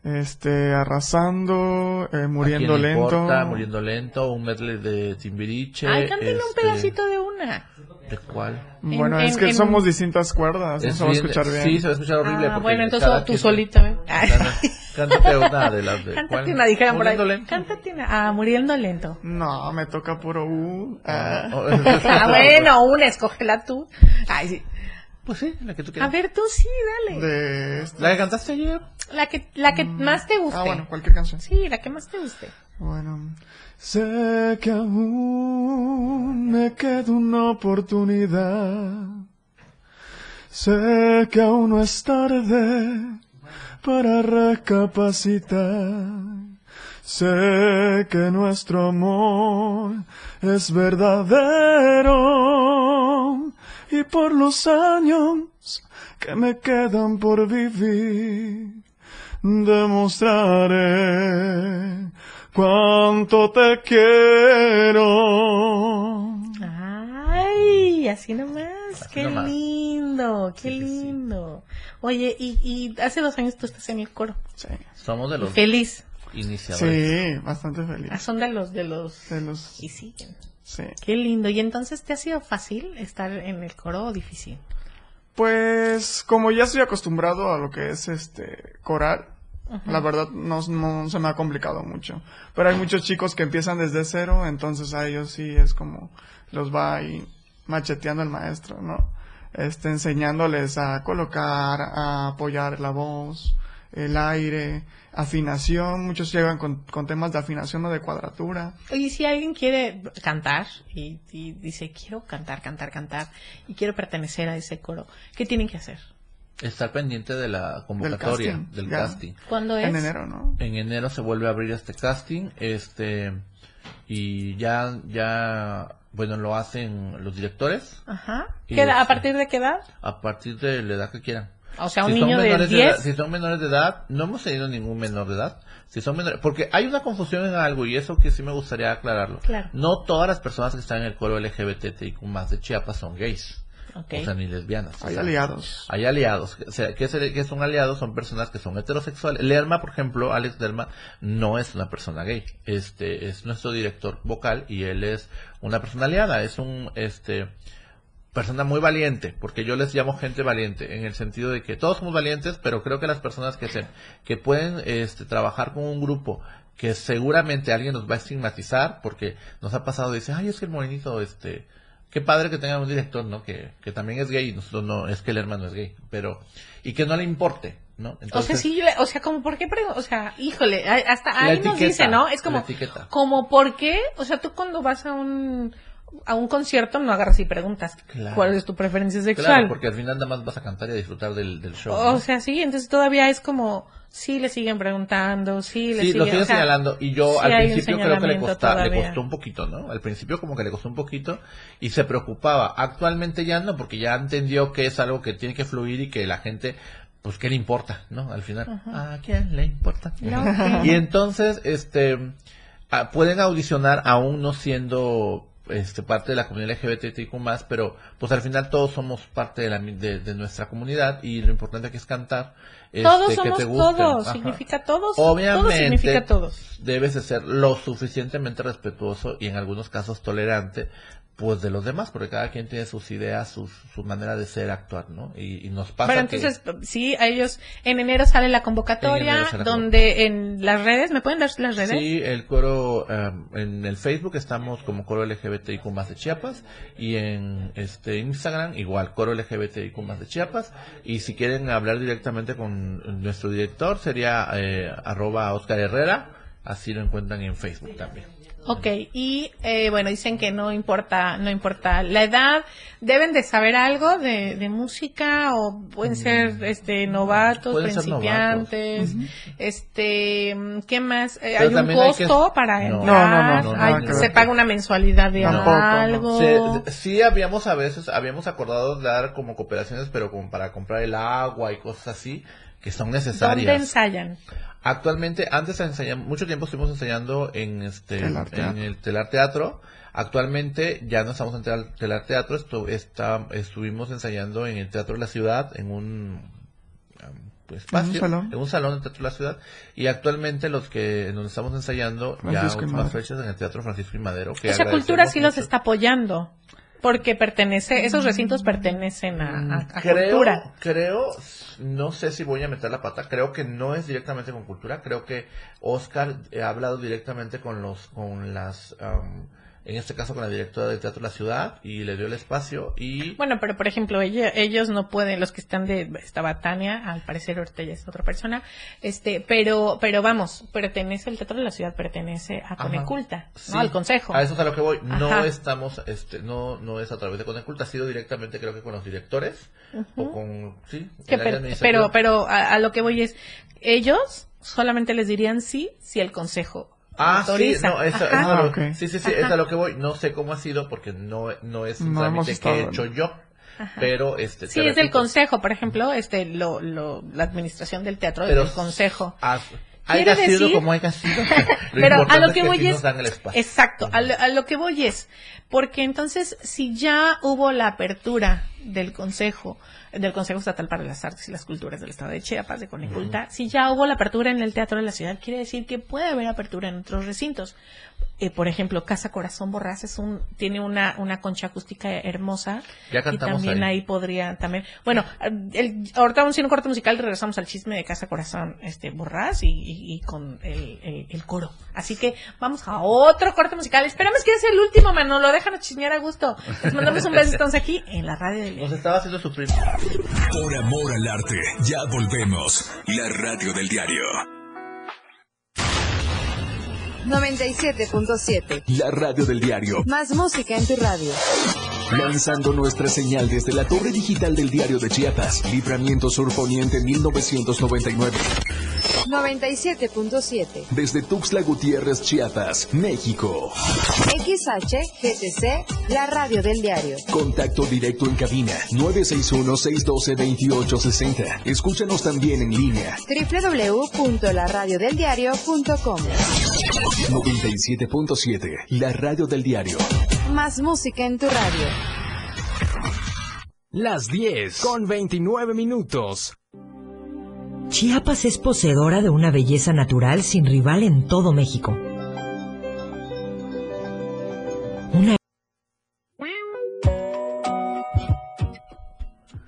Arrasando, Muriendo Lento. Importa, Muriendo Lento, un medley de Timbiriche. Ay, canten un pedacito de una. ¿De cuál? Bueno, somos distintas cuerdas, no se va a escuchar bien. Sí, se va a escuchar horrible. Bueno, entonces tú solita, ¿eh? Cántate una de las de... Cántate una, dijeron por ahí. Cántate una. Ah, Muriendo Lento. No, me toca puro bueno, una, escógela tú. Ay, sí. Pues sí, la que tú quieras. A ver, tú sí, dale. ¿La que cantaste ayer? La que más te guste. Ah, bueno, cualquier canción. Sí, la que más te guste. Bueno, sé que aún me queda una oportunidad. Sé que aún no es tarde para recapacitar. Sé que nuestro amor es verdadero. Y por los años que me quedan por vivir, demostraré cuánto te quiero. Ay, así nomás. Qué lindo. Oye, y hace 2 años tú estás en el coro. Sí. Somos de los... Feliz. Iniciadores. Sí, bastante feliz. Ah, son de los... Y siguen. Sí. Qué lindo. ¿Y entonces te ha sido fácil estar en el coro o difícil? Pues como ya estoy acostumbrado a lo que es coral, la verdad no se me ha complicado mucho. Pero hay muchos chicos que empiezan desde cero, entonces a ellos sí es como los va ahí macheteando el maestro, ¿no? Enseñándoles a colocar, a apoyar la voz, el aire, afinación. Muchos llegan con temas de afinación o de cuadratura. Oye, si alguien quiere cantar y dice, quiero cantar, y quiero pertenecer a ese coro, ¿qué tienen que hacer? Estar pendiente de la convocatoria, del casting. ¿Cuándo es? En enero, ¿no? En enero se vuelve a abrir este casting, y ya... Bueno, lo hacen los directores. Ajá. ¿A partir de qué edad? A partir de la edad que quieran. O sea, un niño de 10. Si son menores de edad, no hemos tenido ningún menor de edad. Si son menores, porque hay una confusión en algo, y eso que sí me gustaría aclararlo. Claro. No todas las personas que están en el coro LGBTIQ+ de Chiapas son gays. Okay. O sea, ni lesbianas. Hay aliados. Hay aliados. O sea, ¿qué son aliados? Son personas que son heterosexuales. Lerma, por ejemplo, Alex Lerma, no es una persona gay. Es nuestro director vocal y él es una persona aliada. Es un, persona muy valiente, porque yo les llamo gente valiente, en el sentido de que todos somos valientes, pero creo que las personas que pueden, trabajar con un grupo que seguramente alguien nos va a estigmatizar, porque nos ha pasado, dice, ay, es que el morenito, qué padre que tengan un director, ¿no? Que también es gay, y nosotros no, es que el hermano es gay, pero... Y que no le importe, ¿no? Entonces, como por qué... O sea, híjole, hasta ahí nos dice, ¿no? Es como por qué... O sea, tú cuando vas a un concierto no agarras y preguntas, claro, cuál es tu preferencia sexual. Claro, porque al final nada más vas a cantar y a disfrutar del show. O sea, sí, entonces todavía es como... Sí le siguen preguntando, lo siguen señalando, y yo al principio creo que le costó un poquito, ¿no? Al principio como que le costó un poquito y se preocupaba. Actualmente ya no, porque ya entendió que es algo que tiene que fluir y que la gente, pues, ¿qué le importa, no? Al final, ¿a quién le importa? No. Y entonces, pueden audicionar aún no siendo... parte de la comunidad LGBTIQ+, pero pues al final todos somos parte de nuestra comunidad, y lo importante aquí es cantar. Todos somos que te gusten. Todos. Ajá. Significa todos. Obviamente, todos significa todos. Debes de ser lo suficientemente respetuoso y en algunos casos tolerante, pues, de los demás, porque cada quien tiene sus ideas, su manera de ser, actuar, ¿no? Y nos pasa. Pero entonces, sí, a ellos, en enero sale la convocatoria, donde en las redes, ¿me pueden dar las redes? Sí, el coro, en el Facebook estamos como Coro LGBTIQ+ de Chiapas, y en Instagram igual, Coro LGBTIQ+ de Chiapas, y si quieren hablar directamente con nuestro director, sería @Oscar Herrera, así lo encuentran en Facebook también. Okay, y bueno, dicen que no importa la edad, deben de saber algo de música, o pueden ser novatos, pueden principiantes, ser novatos. ¿Qué más? ¿Hay un costo para entrar? No, ¿se paga una mensualidad de algo? No. Sí, habíamos acordado dar como cooperaciones, pero como para comprar el agua y cosas así que son necesarias. ¿Dónde ensayan? Actualmente, antes ensayamos, mucho tiempo estuvimos ensayando en el Atelar Teatro. Actualmente ya no estamos en el Atelar Teatro, estuvimos ensayando en el Teatro de la Ciudad, en un espacio, en un salón del Teatro de la Ciudad, y actualmente donde estamos ensayando ya últimas fechas en el Teatro Francisco y Madero. Esa cultura sí los está apoyando. Porque esos recintos pertenecen a cultura. No sé si voy a meter la pata, creo que no es directamente con cultura, creo que Oscar ha hablado directamente en este caso con la directora del Teatro de la Ciudad, y le dio el espacio y... Bueno, pero por ejemplo, ellos no pueden, los que están estaba Tania, al parecer ahorita ya es otra persona, pero vamos, pertenece el Teatro de la Ciudad, pertenece a Coneculta, sí, ¿no? Al Consejo. A eso es a lo que voy, no estamos, no es a través de Coneculta, ha sido directamente creo que con los directores, o con, sí, pero a lo que voy es, ellos solamente les dirían sí si el Consejo... autoriza. Sí, no, sí, es a lo que voy. No sé cómo ha sido porque no es un trámite que he hecho yo. Ajá. Pero sí, es del Consejo, por ejemplo, la administración del teatro, del Consejo. Haya sido decir, como haya sido. Pero a lo que voy es, exacto, a lo que voy es, porque entonces si ya hubo la apertura del Consejo Estatal para las Artes y las Culturas del Estado de Chiapas, de Coneculta, si ya hubo la apertura en el Teatro de la Ciudad, quiere decir que puede haber apertura en otros recintos. Por ejemplo, Casa Corazón Borrás tiene una concha acústica hermosa. Ya cantamos y también ahí podría también. Bueno, ahorita vamos a ir a un corte musical y regresamos al chisme de Casa Corazón Borrás y con el coro. Así que vamos a otro corte musical. Esperamos que es el último, Manolo. Déjanos chismear a gusto. Les mandamos un beso entonces aquí en la radio del... Nos estaba haciendo sufrir. Por amor al arte, ya volvemos. La radio del diario. 97.7. La radio del diario. Más música en tu radio. Lanzando nuestra señal desde la torre digital del diario de Chiapas, Libramiento Sur Poniente 1999. 97.7. Desde Tuxtla Gutiérrez, Chiapas, México. XHGTC, la radio del diario. Contacto directo en cabina, 961-612-2860. Escúchanos también en línea. www.laradiodeldiario.com. 97.7, la radio del diario. Más música en tu radio. Las 10:29. Chiapas es poseedora de una belleza natural sin rival en todo México.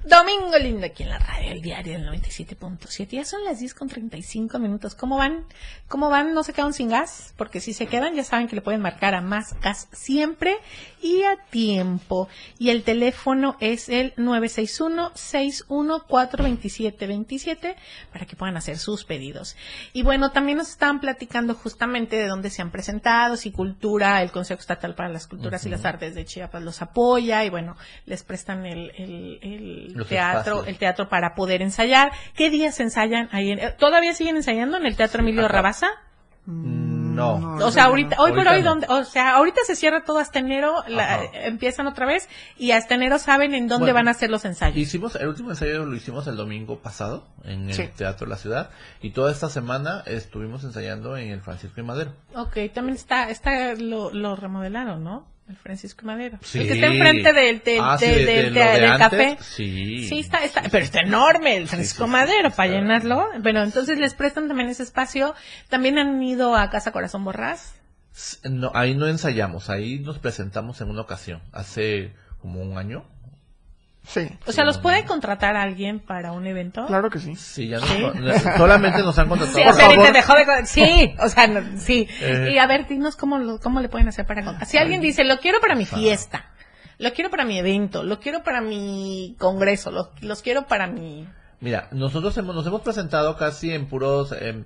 Domingo lindo aquí en la radio del diario del 97.7. Ya son las 10:35. ¿Cómo van? ¿No se quedan sin gas? Porque si se quedan, ya saben que le pueden marcar a Más Gas siempre y a tiempo. Y el teléfono es el 961-614-2727 para que puedan hacer sus pedidos. Y bueno, también nos estaban platicando justamente de dónde se han presentado, si Cultura, el Consejo Estatal para las Culturas y las Artes de Chiapas los apoya y bueno, les prestan el teatro para poder ensayar. ¿Qué días ensayan ahí? ¿Todavía siguen ensayando en el Teatro Emilio Rabasa? No. O sea, ahorita, hoy por hoy, no. Ahorita se cierra todo hasta enero, empiezan otra vez y hasta enero saben en dónde van a hacer los ensayos. El último ensayo lo hicimos el domingo pasado en el Teatro de la Ciudad y toda esta semana estuvimos ensayando en el Francisco y Madero. Okay, también lo remodelaron, ¿no? El Francisco y Madero. Sí. El que está enfrente del café. Sí. Sí, está, pero está enorme el Francisco Madero para llenarlo. Bueno, entonces les prestan también ese espacio. También han ido a Casa Corazón Borrás. No, ahí no ensayamos, ahí nos presentamos en una ocasión, hace como un año. Sí. O sea, ¿los puede contratar a alguien para un evento? Claro que sí. Sí, ya solamente nos han contratado. Sí, o sea, te dejó de... Sí, o sea, no, sí. Y a ver, dinos cómo le pueden hacer para contratar. Si alguien dice, lo quiero para mi fiesta, lo quiero para mi evento, lo quiero para mi congreso, los quiero para mi... Mira, nosotros nos hemos presentado casi en puros... en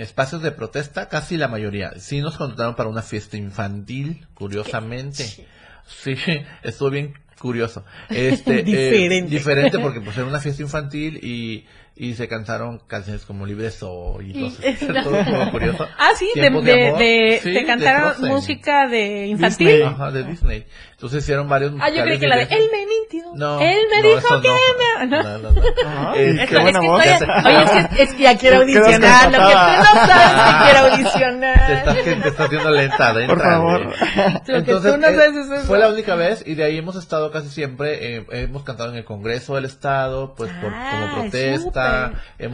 espacios de protesta, casi la mayoría. Sí nos contrataron para una fiesta infantil, curiosamente. Sí, estuvo bien... curioso, diferente porque pues era una fiesta infantil y se cantaron canciones como Libreso y cosas, todo como curioso. Ah, sí, te cantaron de música de infantil. Disney, de Disney. Entonces hicieron varios musicales. Ah, yo creí que la de Él me mintió, Él me dijo que me... No. Oye, es que ya quiero audicionar, lo que tú no sabes que quiero audicionar. Te estás haciendo lenta, por favor. Entonces, fue la única vez y de ahí hemos estado casi siempre, hemos cantado en el Congreso del Estado, pues como protesta.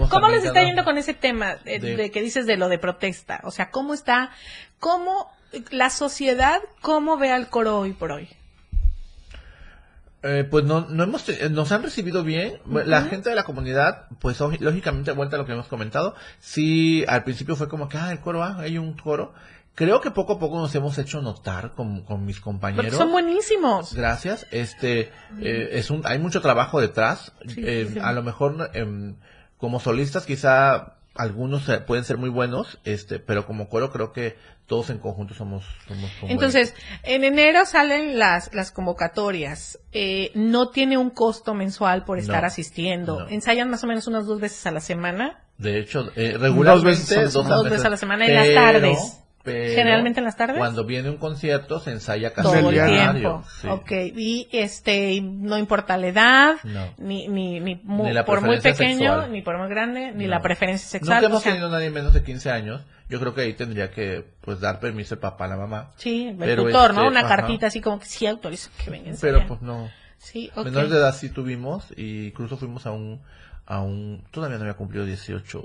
¿Cómo les está yendo con ese tema de que dices de lo de protesta? O sea, ¿cómo la sociedad, cómo ve al coro hoy por hoy? Pues nos han recibido bien. La gente de la comunidad, pues lógicamente, de vuelta a lo que hemos comentado, sí, al principio fue como que, el coro, hay un coro. Creo que poco a poco nos hemos hecho notar con mis compañeros. Porque son buenísimos. Gracias. Hay mucho trabajo detrás. Sí. A lo mejor como solistas quizá algunos pueden ser muy buenos, pero como coro creo que todos en conjunto somos entonces, buenos. En enero salen las convocatorias. No tiene un costo mensual por estar asistiendo. No. Ensayan más o menos unas 2 veces a la semana. De hecho, regularmente dos veces a la semana en las tardes. Pero generalmente en las tardes. Cuando viene un concierto se ensaya casi todo el tiempo. Sí. Okay, y no importa la edad, no. ni la por muy pequeño, sexual. Ni por muy grande, ni no. la preferencia sexual. Nunca hemos tenido nadie menos de 15 años. Yo creo que ahí tendría que pues dar permiso el papá, la mamá. Sí, el tutor, ¿no? Una cartita así como que sí autorizo que vengan. Pero pues no. Sí, okay. Menores de edad sí tuvimos y incluso fuimos a un todavía no había cumplido 18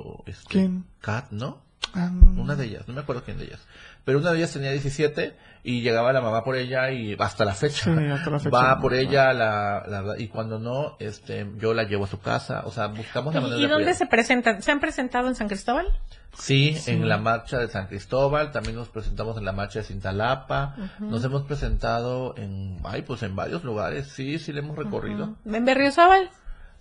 Cat, ¿no? Una de ellas, no me acuerdo quién de ellas, pero una de ellas tenía 17 y llegaba la mamá por ella y hasta la fecha va por ella y cuando no, yo la llevo a su casa, o sea, buscamos la manera. ¿Y dónde se presentan? ¿Se han presentado en San Cristóbal? Sí, en la marcha de San Cristóbal, también nos presentamos en la marcha de Cintalapa, nos hemos presentado en varios lugares, sí le hemos recorrido. ¿En Berriozábal?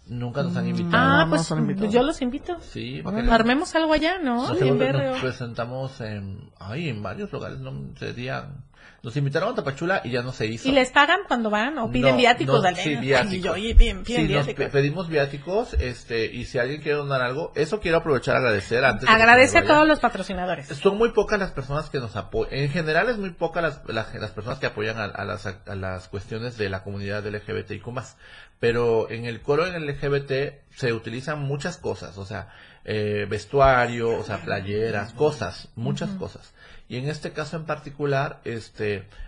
Nunca nos han invitado. Pues yo los invito. Sí, armemos algo allá, ¿no? Nos presentamos en varios lugares, no serían. Nos invitaron a Tapachula y ya no se hizo. ¿Y les pagan cuando van o piden viáticos? Sí, viáticos. Pedimos viáticos, y si alguien quiere donar algo, eso quiero aprovechar, agradecer antes. Agradece a todos los patrocinadores. Son muy pocas las personas que nos apoyan. En general es muy pocas las personas que apoyan a las cuestiones de la comunidad LGBTIQ+. Pero en el coro en el LGBT se utilizan muchas cosas, o sea, vestuario, o sea, playeras, muchas cosas. Y en este caso en particular,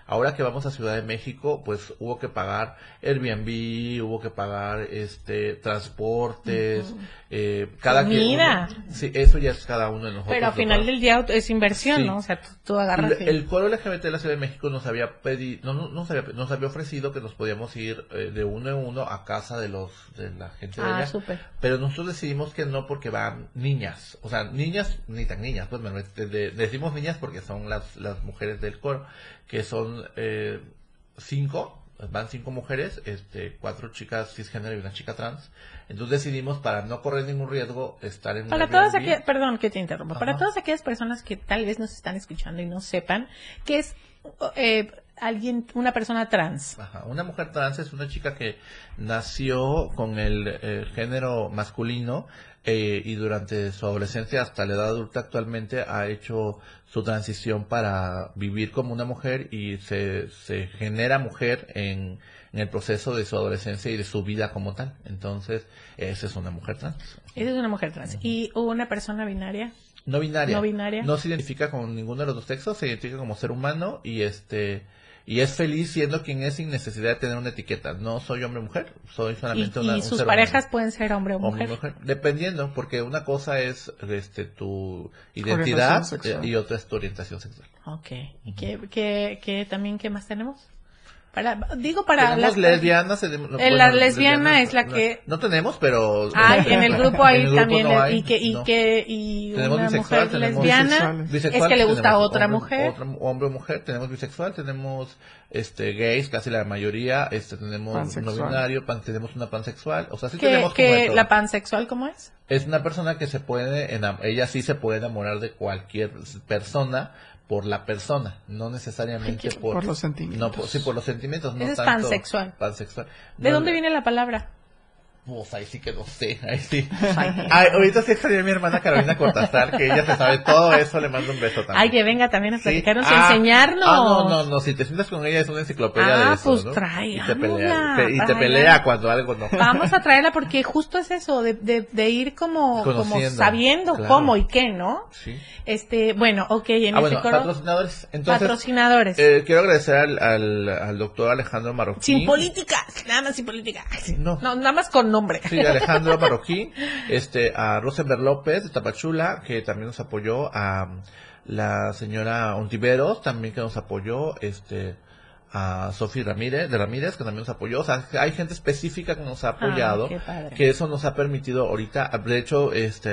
ahora que vamos a Ciudad de México, pues hubo que pagar Airbnb, hubo que pagar transportes, cada quien. Sí, eso ya es cada uno de nosotros. Pero al final del día es inversión, sí. ¿no? O sea, tú agarras. El coro LGBT de la Ciudad de México nos había pedido, nos había ofrecido que nos podíamos ir de uno en uno a casa de la gente de allá. Super. Pero nosotros decidimos que no, porque van niñas, o sea, niñas ni tan niñas, pues decimos niñas porque son las mujeres del coro, que son 5 mujeres, 4 chicas cisgénero y una chica trans. Entonces decidimos, para no correr ningún riesgo, estar en... Para todas aquellas, perdón que te interrumpa, para todas aquellas personas que tal vez nos están escuchando y no sepan que es una persona trans. Una mujer trans es una chica que nació con el género masculino y durante su adolescencia hasta la edad adulta actualmente ha hecho su transición para vivir como una mujer y se genera mujer en el proceso de su adolescencia y de su vida como tal. Entonces, esa es una mujer trans. Esa es una mujer trans. ¿Y una persona binaria? No binaria. No se identifica con ninguno de los dos sexos, se identifica como ser humano y y es feliz siendo quien es sin necesidad de tener una etiqueta. No soy hombre o mujer, soy solamente un ser humano. ¿Y sus parejas pueden ser hombre o mujer? Dependiendo, porque una cosa es tu identidad y otra es tu orientación sexual. Ok. ¿Y qué más tenemos? Tenemos lesbianas. La lesbiana es la que... No tenemos, pero... en el grupo ahí también. Tenemos una bisexual, mujer lesbiana es que le gusta a otra mujer. Hombre o mujer, tenemos bisexual, tenemos gays, casi la mayoría, tenemos no binario, tenemos una pansexual. O sea, sí tenemos como... ¿La pansexual cómo es? Es una persona que ella sí se puede enamorar de cualquier persona, por la persona, no necesariamente por los sentimientos. Por los sentimientos. No es tanto pansexual. ¿De dónde viene la palabra? Pues ahí sí que no sé, ahí sí. Ay, ahorita sí estaría mi hermana Carolina Cortázar, que ella se sabe todo eso, le mando un beso también. Ay, que venga también a platicarnos y enseñarnos. No, si te sientas con ella es una enciclopedia de eso, pues, ¿no? Y te pelea cuando algo no. Vamos a traerla porque justo es eso, de ir como sabiendo cómo y qué, ¿no? Sí. Bueno, okay, coro... patrocinadores. Entonces, patrocinadores. Quiero agradecer al doctor Alejandro Marroquín. Sin políticas, nada más sin políticas. No, nada más con nombre. Sí, Alejandro Marroquín, a Rosenberg López de Tapachula, que también nos apoyó, a la señora Ontiveros, también que nos apoyó, a Sofía Ramírez, que también nos apoyó. O sea, hay gente específica que nos ha apoyado, que eso nos ha permitido ahorita. De hecho,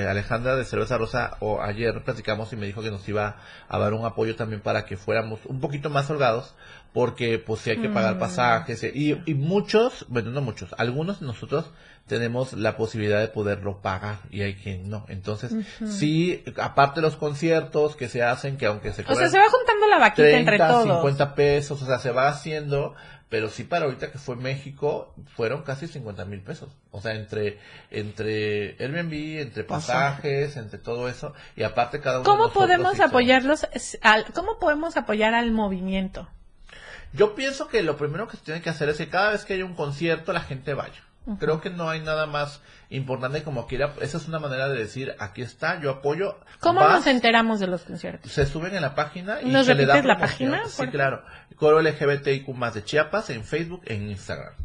Alejandra de Cerveza Rosa, ayer platicamos y me dijo que nos iba a dar un apoyo también para que fuéramos un poquito más holgados, porque pues sí hay que pagar pasajes y muchos, bueno, no muchos, algunos de nosotros tenemos la posibilidad de poderlo pagar y hay quien no. Entonces, sí, aparte de los conciertos que se hacen, que aunque se cobran, o sea, se va juntando la vaquita 30, entre todos. 50 pesos, o sea, se va haciendo, pero sí para ahorita que fue México, fueron casi 50,000 pesos. O sea, entre Airbnb, entre pasajes, entre todo eso, y aparte cada uno. ¿Cómo podemos apoyarlos? ¿Cómo podemos apoyar al movimiento? Yo pienso que lo primero que se tiene que hacer es que cada vez que haya un concierto la gente vaya. Creo que no hay nada más importante como que ir a... Esa es una manera de decir, aquí está, yo apoyo. ¿Cómo nos enteramos de los conciertos? Se suben en la página y ¿nos repites la página? Sí, claro. Coro LGBTIQ+ de Chiapas en Facebook e en Instagram.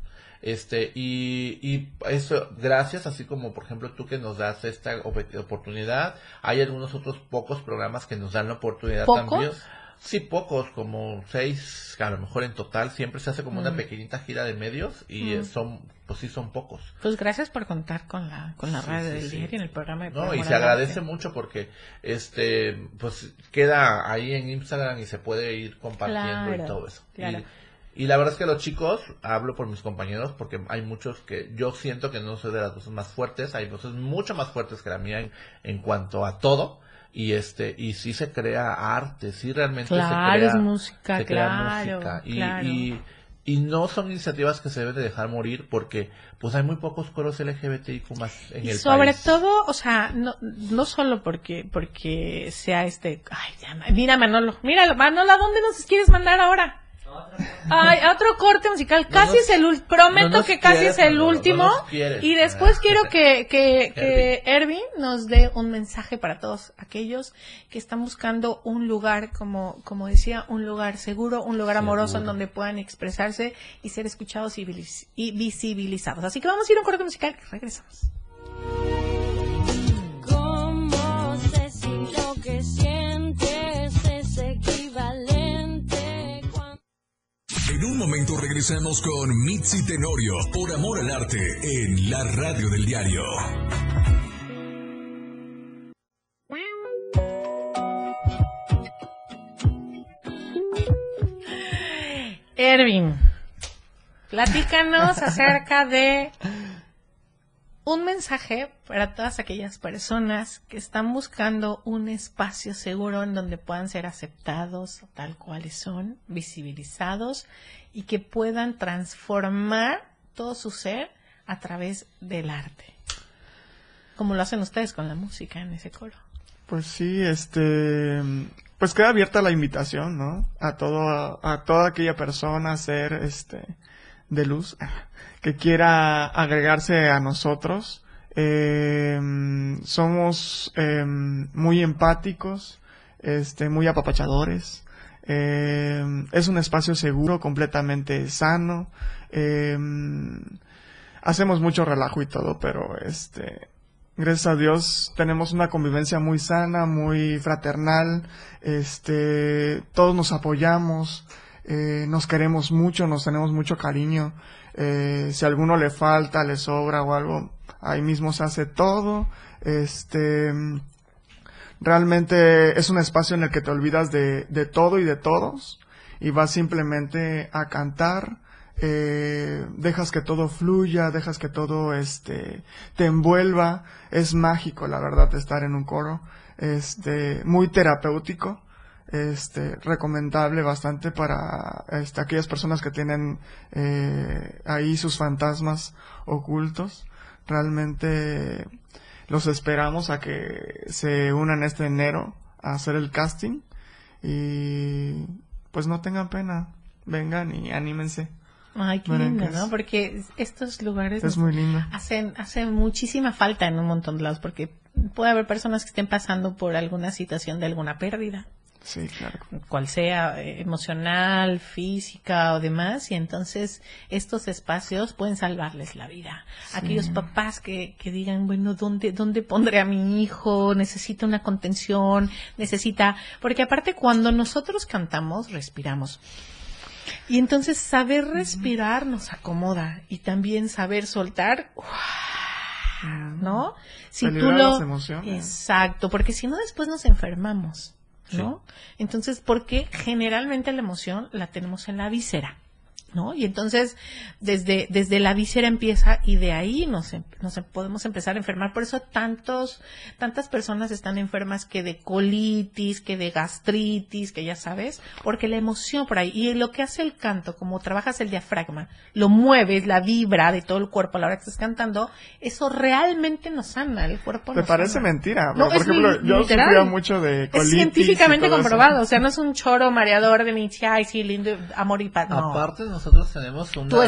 Y eso, gracias, así como por ejemplo tú que nos das esta oportunidad. Hay algunos otros pocos programas que nos dan la oportunidad también. Sí, pocos, como 6, a lo mejor en total, siempre se hace como una pequeñita gira de medios y son, pues sí, son pocos. Pues gracias por contar con la radio del diario en el programa de Por Amor al Arte. No, y se agradece mucho porque, pues queda ahí en Instagram y se puede ir compartiendo y todo eso. Claro. Y la verdad es que los chicos, hablo por mis compañeros, porque hay muchos que yo siento que no soy de las voces más fuertes, hay voces mucho más fuertes que la mía en cuanto a todo. Y sí se crea arte, sí realmente se crea, es música, crea música. Y no son iniciativas que se deben de dejar morir porque pues hay muy pocos coros LGBTIQ+ en el país. Y sobre todo, o sea, no solo porque sea ay, mira Manolo, ¿a dónde nos quieres mandar ahora? Ay, otro corte musical, casi es el último y después quiero que Erwin nos dé un mensaje para todos aquellos que están buscando un lugar, como decía, un lugar seguro, un lugar amoroso en donde puedan expresarse y ser escuchados y visibilizados. Así que vamos a ir a un corte musical y regresamos. ¿Cómo se siente lo que sientes? Es equivalente. En un momento regresamos con Mitzi Tenorio, Por Amor al Arte, en la radio del diario. Erwin, platícanos acerca de un mensaje para todas aquellas personas que están buscando un espacio seguro en donde puedan ser aceptados tal cuales son, visibilizados y que puedan transformar todo su ser a través del arte. Como lo hacen ustedes con la música en ese coro. Pues sí, pues queda abierta la invitación, ¿no? A toda aquella persona a ser de luz que quiera agregarse a nosotros. Somos muy empáticos, muy apapachadores. Es un espacio seguro, completamente sano. Hacemos mucho relajo y todo, pero gracias a Dios tenemos una convivencia muy sana, muy fraternal. Todos nos apoyamos. Nos queremos mucho, nos tenemos mucho cariño. Si a alguno le falta, le sobra o algo, ahí mismo se hace todo. Realmente es un espacio en el que te olvidas de todo y de todos y vas simplemente a cantar. Dejas que todo fluya, dejas que todo te envuelva. Es mágico, la verdad, estar en un coro. Muy terapéutico. Recomendable bastante para aquellas personas que tienen ahí sus fantasmas ocultos. Realmente los esperamos a que se unan este enero a hacer el casting y pues no tengan pena, vengan y anímense. Ay, qué lindo, ¿no? Porque estos lugares es muy lindo. Hacen muchísima falta en un montón de lados porque puede haber personas que estén pasando por alguna situación de alguna pérdida. Sí, claro. Cual sea, emocional, física o demás, y entonces estos espacios pueden salvarles la vida. Sí. Aquellos papás que digan, bueno, ¿dónde pondré a mi hijo? Necesita una contención, porque aparte cuando nosotros cantamos, respiramos. Y entonces saber respirar nos acomoda y también saber soltar, ¿no? Si tú lo... las emociones. Exacto, porque si no después nos enfermamos. ¿no? Sí. Entonces, porque generalmente la emoción la tenemos en la víscera, ¿no? Y entonces, desde la víscera empieza y de ahí nos podemos empezar a enfermar. Por eso tantas personas están enfermas que de colitis, que de gastritis, que ya sabes, porque la emoción por ahí. Y lo que hace el canto, como trabajas el diafragma, lo mueves, la vibra de todo el cuerpo a la hora que estás cantando, eso realmente nos sana, el cuerpo nos sana. ¿Te parece mentira? No, por ejemplo, yo sufría mucho de colitis. Es científicamente comprobado, eso. O sea, no es un choro mareador de mi ay, sí, lindo, amor y paz, no. Aparte, nosotros tenemos una... Tú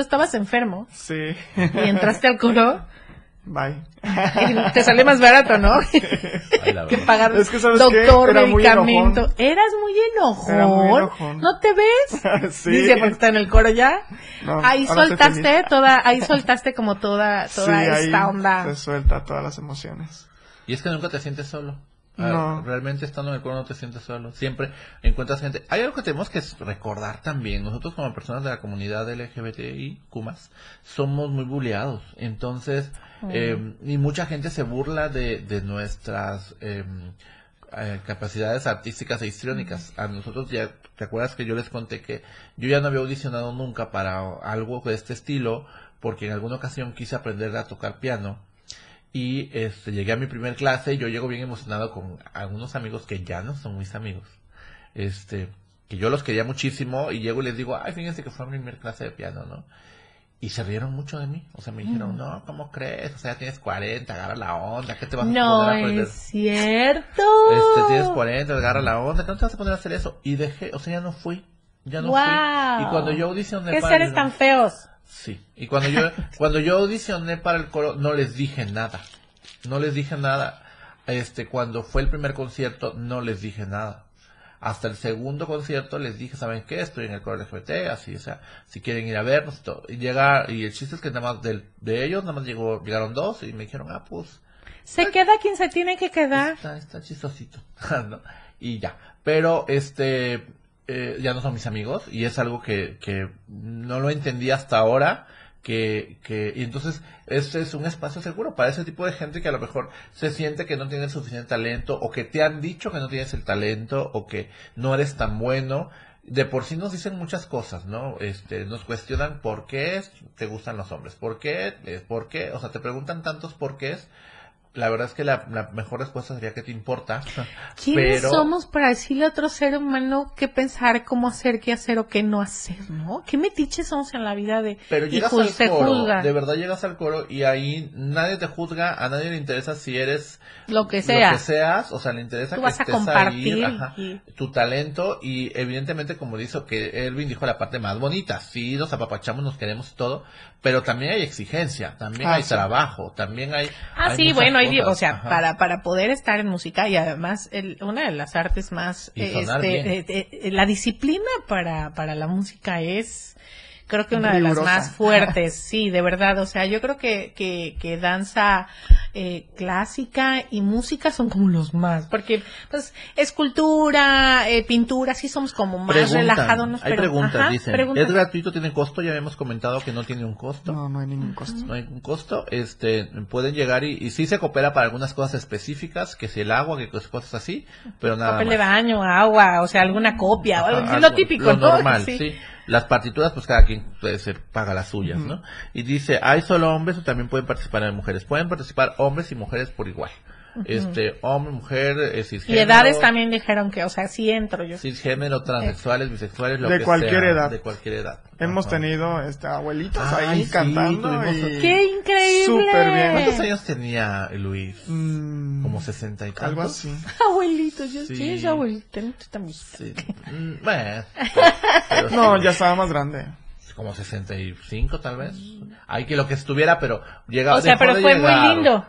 estabas enfermo. Sí. Y entraste al coro. Bye. Y te sale más barato, ¿no? Que pagar es que, doctor, medicamento. Eras muy enojón. Era muy enojón. ¿No te ves? Sí. Dice, porque está en el coro ya. No, ahí soltaste como toda sí, esta onda. Se suelta todas las emociones. Y es que nunca te sientes solo. No. Realmente estando en el coro no te sientes solo. Siempre encuentras gente. Hay algo que tenemos que recordar también. Nosotros como personas de la comunidad LGBTIQ+, somos muy buleados. Entonces, y mucha gente se burla de nuestras capacidades artísticas e histriónicas. A nosotros ya, ¿te acuerdas que yo les conté que yo ya no había audicionado nunca para algo de este estilo? Porque en alguna ocasión quise aprender a tocar piano. Y llegué a mi primer clase y yo llego bien emocionado con algunos amigos que ya no son mis amigos. Que yo los quería muchísimo y llego y les digo, ay, fíjense que fue mi primer clase de piano, ¿no? Y se rieron mucho de mí. O sea, me dijeron, no, ¿cómo crees? O sea, ya tienes 40, agarra la onda, ¿qué te vas a poner a aprender? No, es cierto. Tienes 40, agarra la onda, ¿no te vas a poner a hacer eso? Y dejé, o sea, ya no fui. Y cuando yo audicioné... ¿Qué seres tan feos? Sí, y cuando yo audicioné para el coro, no les dije nada. Cuando fue el primer concierto, no les dije nada. Hasta el segundo concierto les dije, ¿saben qué? Estoy en el coro LGBT, así, o sea, si quieren ir a vernos y todo. Y el chiste es que nada más de ellos, nada más llegaron dos y me dijeron, ah, pues... Se queda quien se tiene que quedar. Está chistosito. ¿No? Y ya, pero ya no son mis amigos y es algo que no lo entendí hasta ahora y entonces este es un espacio seguro para ese tipo de gente que a lo mejor se siente que no tiene el suficiente talento o que te han dicho que no tienes el talento o que no eres tan bueno. De por sí nos dicen muchas cosas, ¿no? Nos cuestionan por qué te gustan los hombres, por qué, o sea, te preguntan tantos porqués. La verdad es que la mejor respuesta sería que te importa. ¿Quiénes somos para decirle a otro ser humano qué pensar, cómo hacer, qué hacer o qué no hacer, ¿no? ¿Qué metiches somos en la vida de... Pero llegas al coro, de verdad llegas al coro y ahí nadie te juzga, a nadie le interesa si eres... Lo que seas, o sea, le interesa que estés ahí. Tú vas a compartir. Tu talento y evidentemente, como dijo que Erwin dijo la parte más bonita, sí, nos apapachamos, nos queremos todo, pero también hay exigencia, también hay trabajo, también hay... O sea, para poder estar en música y además una de las artes más... la disciplina para la música es, creo que una rigurosa. De las más fuertes, sí, de verdad. O sea, yo creo que danza clásica y música son como los más, porque pues escultura, pintura, sí somos como más relajados. Hay preguntas, dicen. Preguntas. ¿Es gratuito? ¿Tiene costo? Ya habíamos comentado que no tiene un costo. No hay ningún costo. No hay ningún costo. Pueden llegar y sí se coopera para algunas cosas específicas, que si el agua, que cosas así, pero nada papel más. De baño, agua, o sea, alguna copia, algo, lo típico. Lo normal, sí. Las partituras, pues cada quien se paga las suyas, ¿no? Y dice, ¿hay solo hombres o también pueden participar en mujeres? Pueden participar hombres y mujeres por igual. Hombre, mujer, cisgénero. Y edades también dijeron que, o sea, sí entro yo. Cisgénero, transexuales, bisexuales, lo que sea. De cualquier edad. Hemos tenido abuelitas ahí cantando. Y... ¡Qué increíble! Súper bien. ¿Cuántos años tenía Luis? Como 60 y tantos. Algo así. Abuelitos, yo sí es abuelita, no estoy tan vista. Sí. Bueno. Pero no, sí. Ya estaba más grande. Como 65 tal vez. Hay que lo que estuviera, pero llegaba. O sea, pero fue llegar. Muy lindo.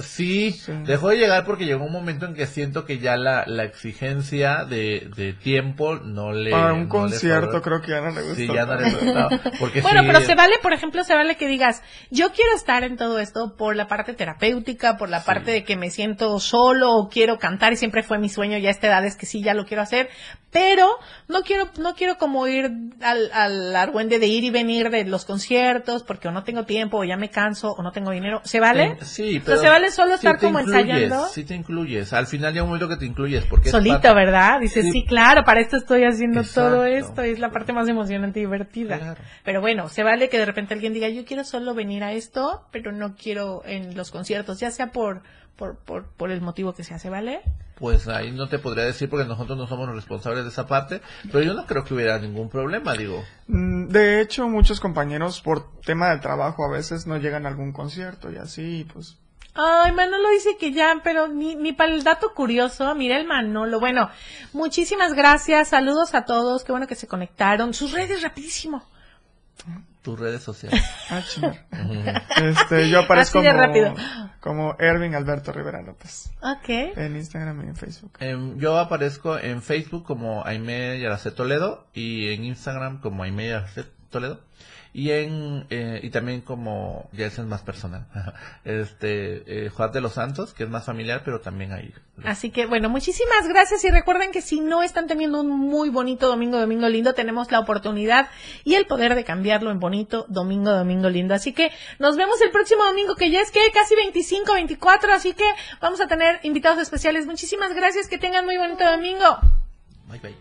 Sí, dejó de llegar porque llegó un momento en que siento que ya la exigencia de tiempo no le... Para un concierto creo que ya no le gustó. Sí, ya no le gustaba. Bueno, pero se vale, por ejemplo, que digas, yo quiero estar en todo esto por la parte terapéutica, por la parte de que me siento solo o quiero cantar y siempre fue mi sueño ya a esta edad, es que sí, ya lo quiero hacer, pero no quiero como ir al argüente depende de ir y venir de los conciertos, porque o no tengo tiempo, o ya me canso, o no tengo dinero. ¿Se vale? Sí, pero... ¿Se vale solo estar como ensayando? Sí te incluyes, al final ya un momento que te incluyes. Porque solito, ¿verdad? Dices, sí, claro, para esto estoy haciendo todo esto, es la parte más emocionante y divertida. Claro. Pero bueno, se vale que de repente alguien diga, yo quiero solo venir a esto, pero no quiero en los conciertos, ya sea por el motivo que se hace, ¿vale? Pues ahí no te podría decir porque nosotros no somos los responsables de esa parte, pero yo no creo que hubiera ningún problema, digo. De hecho, muchos compañeros por tema de trabajo a veces no llegan a algún concierto y así, pues... Ay, Manolo dice que ya, pero ni para el dato curioso, mira el Manolo. Bueno, muchísimas gracias, saludos a todos, qué bueno que se conectaron. Sus redes, rapidísimo. Tus redes sociales. Ah, yo aparezco como Erwin Alberto Rivera López. Ok. En Instagram y en Facebook. Yo aparezco en Facebook como Aimé Yarace Toledo y en Instagram como Aimé Yarace Toledo. Y en y también como, ya es más personal, Juárez de los Santos, que es más familiar, pero también ahí. Así que, bueno, muchísimas gracias y recuerden que si no están teniendo un muy bonito domingo lindo, tenemos la oportunidad y el poder de cambiarlo en bonito domingo lindo. Así que nos vemos el próximo domingo, que ya es que casi 25, 24, así que vamos a tener invitados especiales. Muchísimas gracias, que tengan muy bonito domingo. Bye, bye.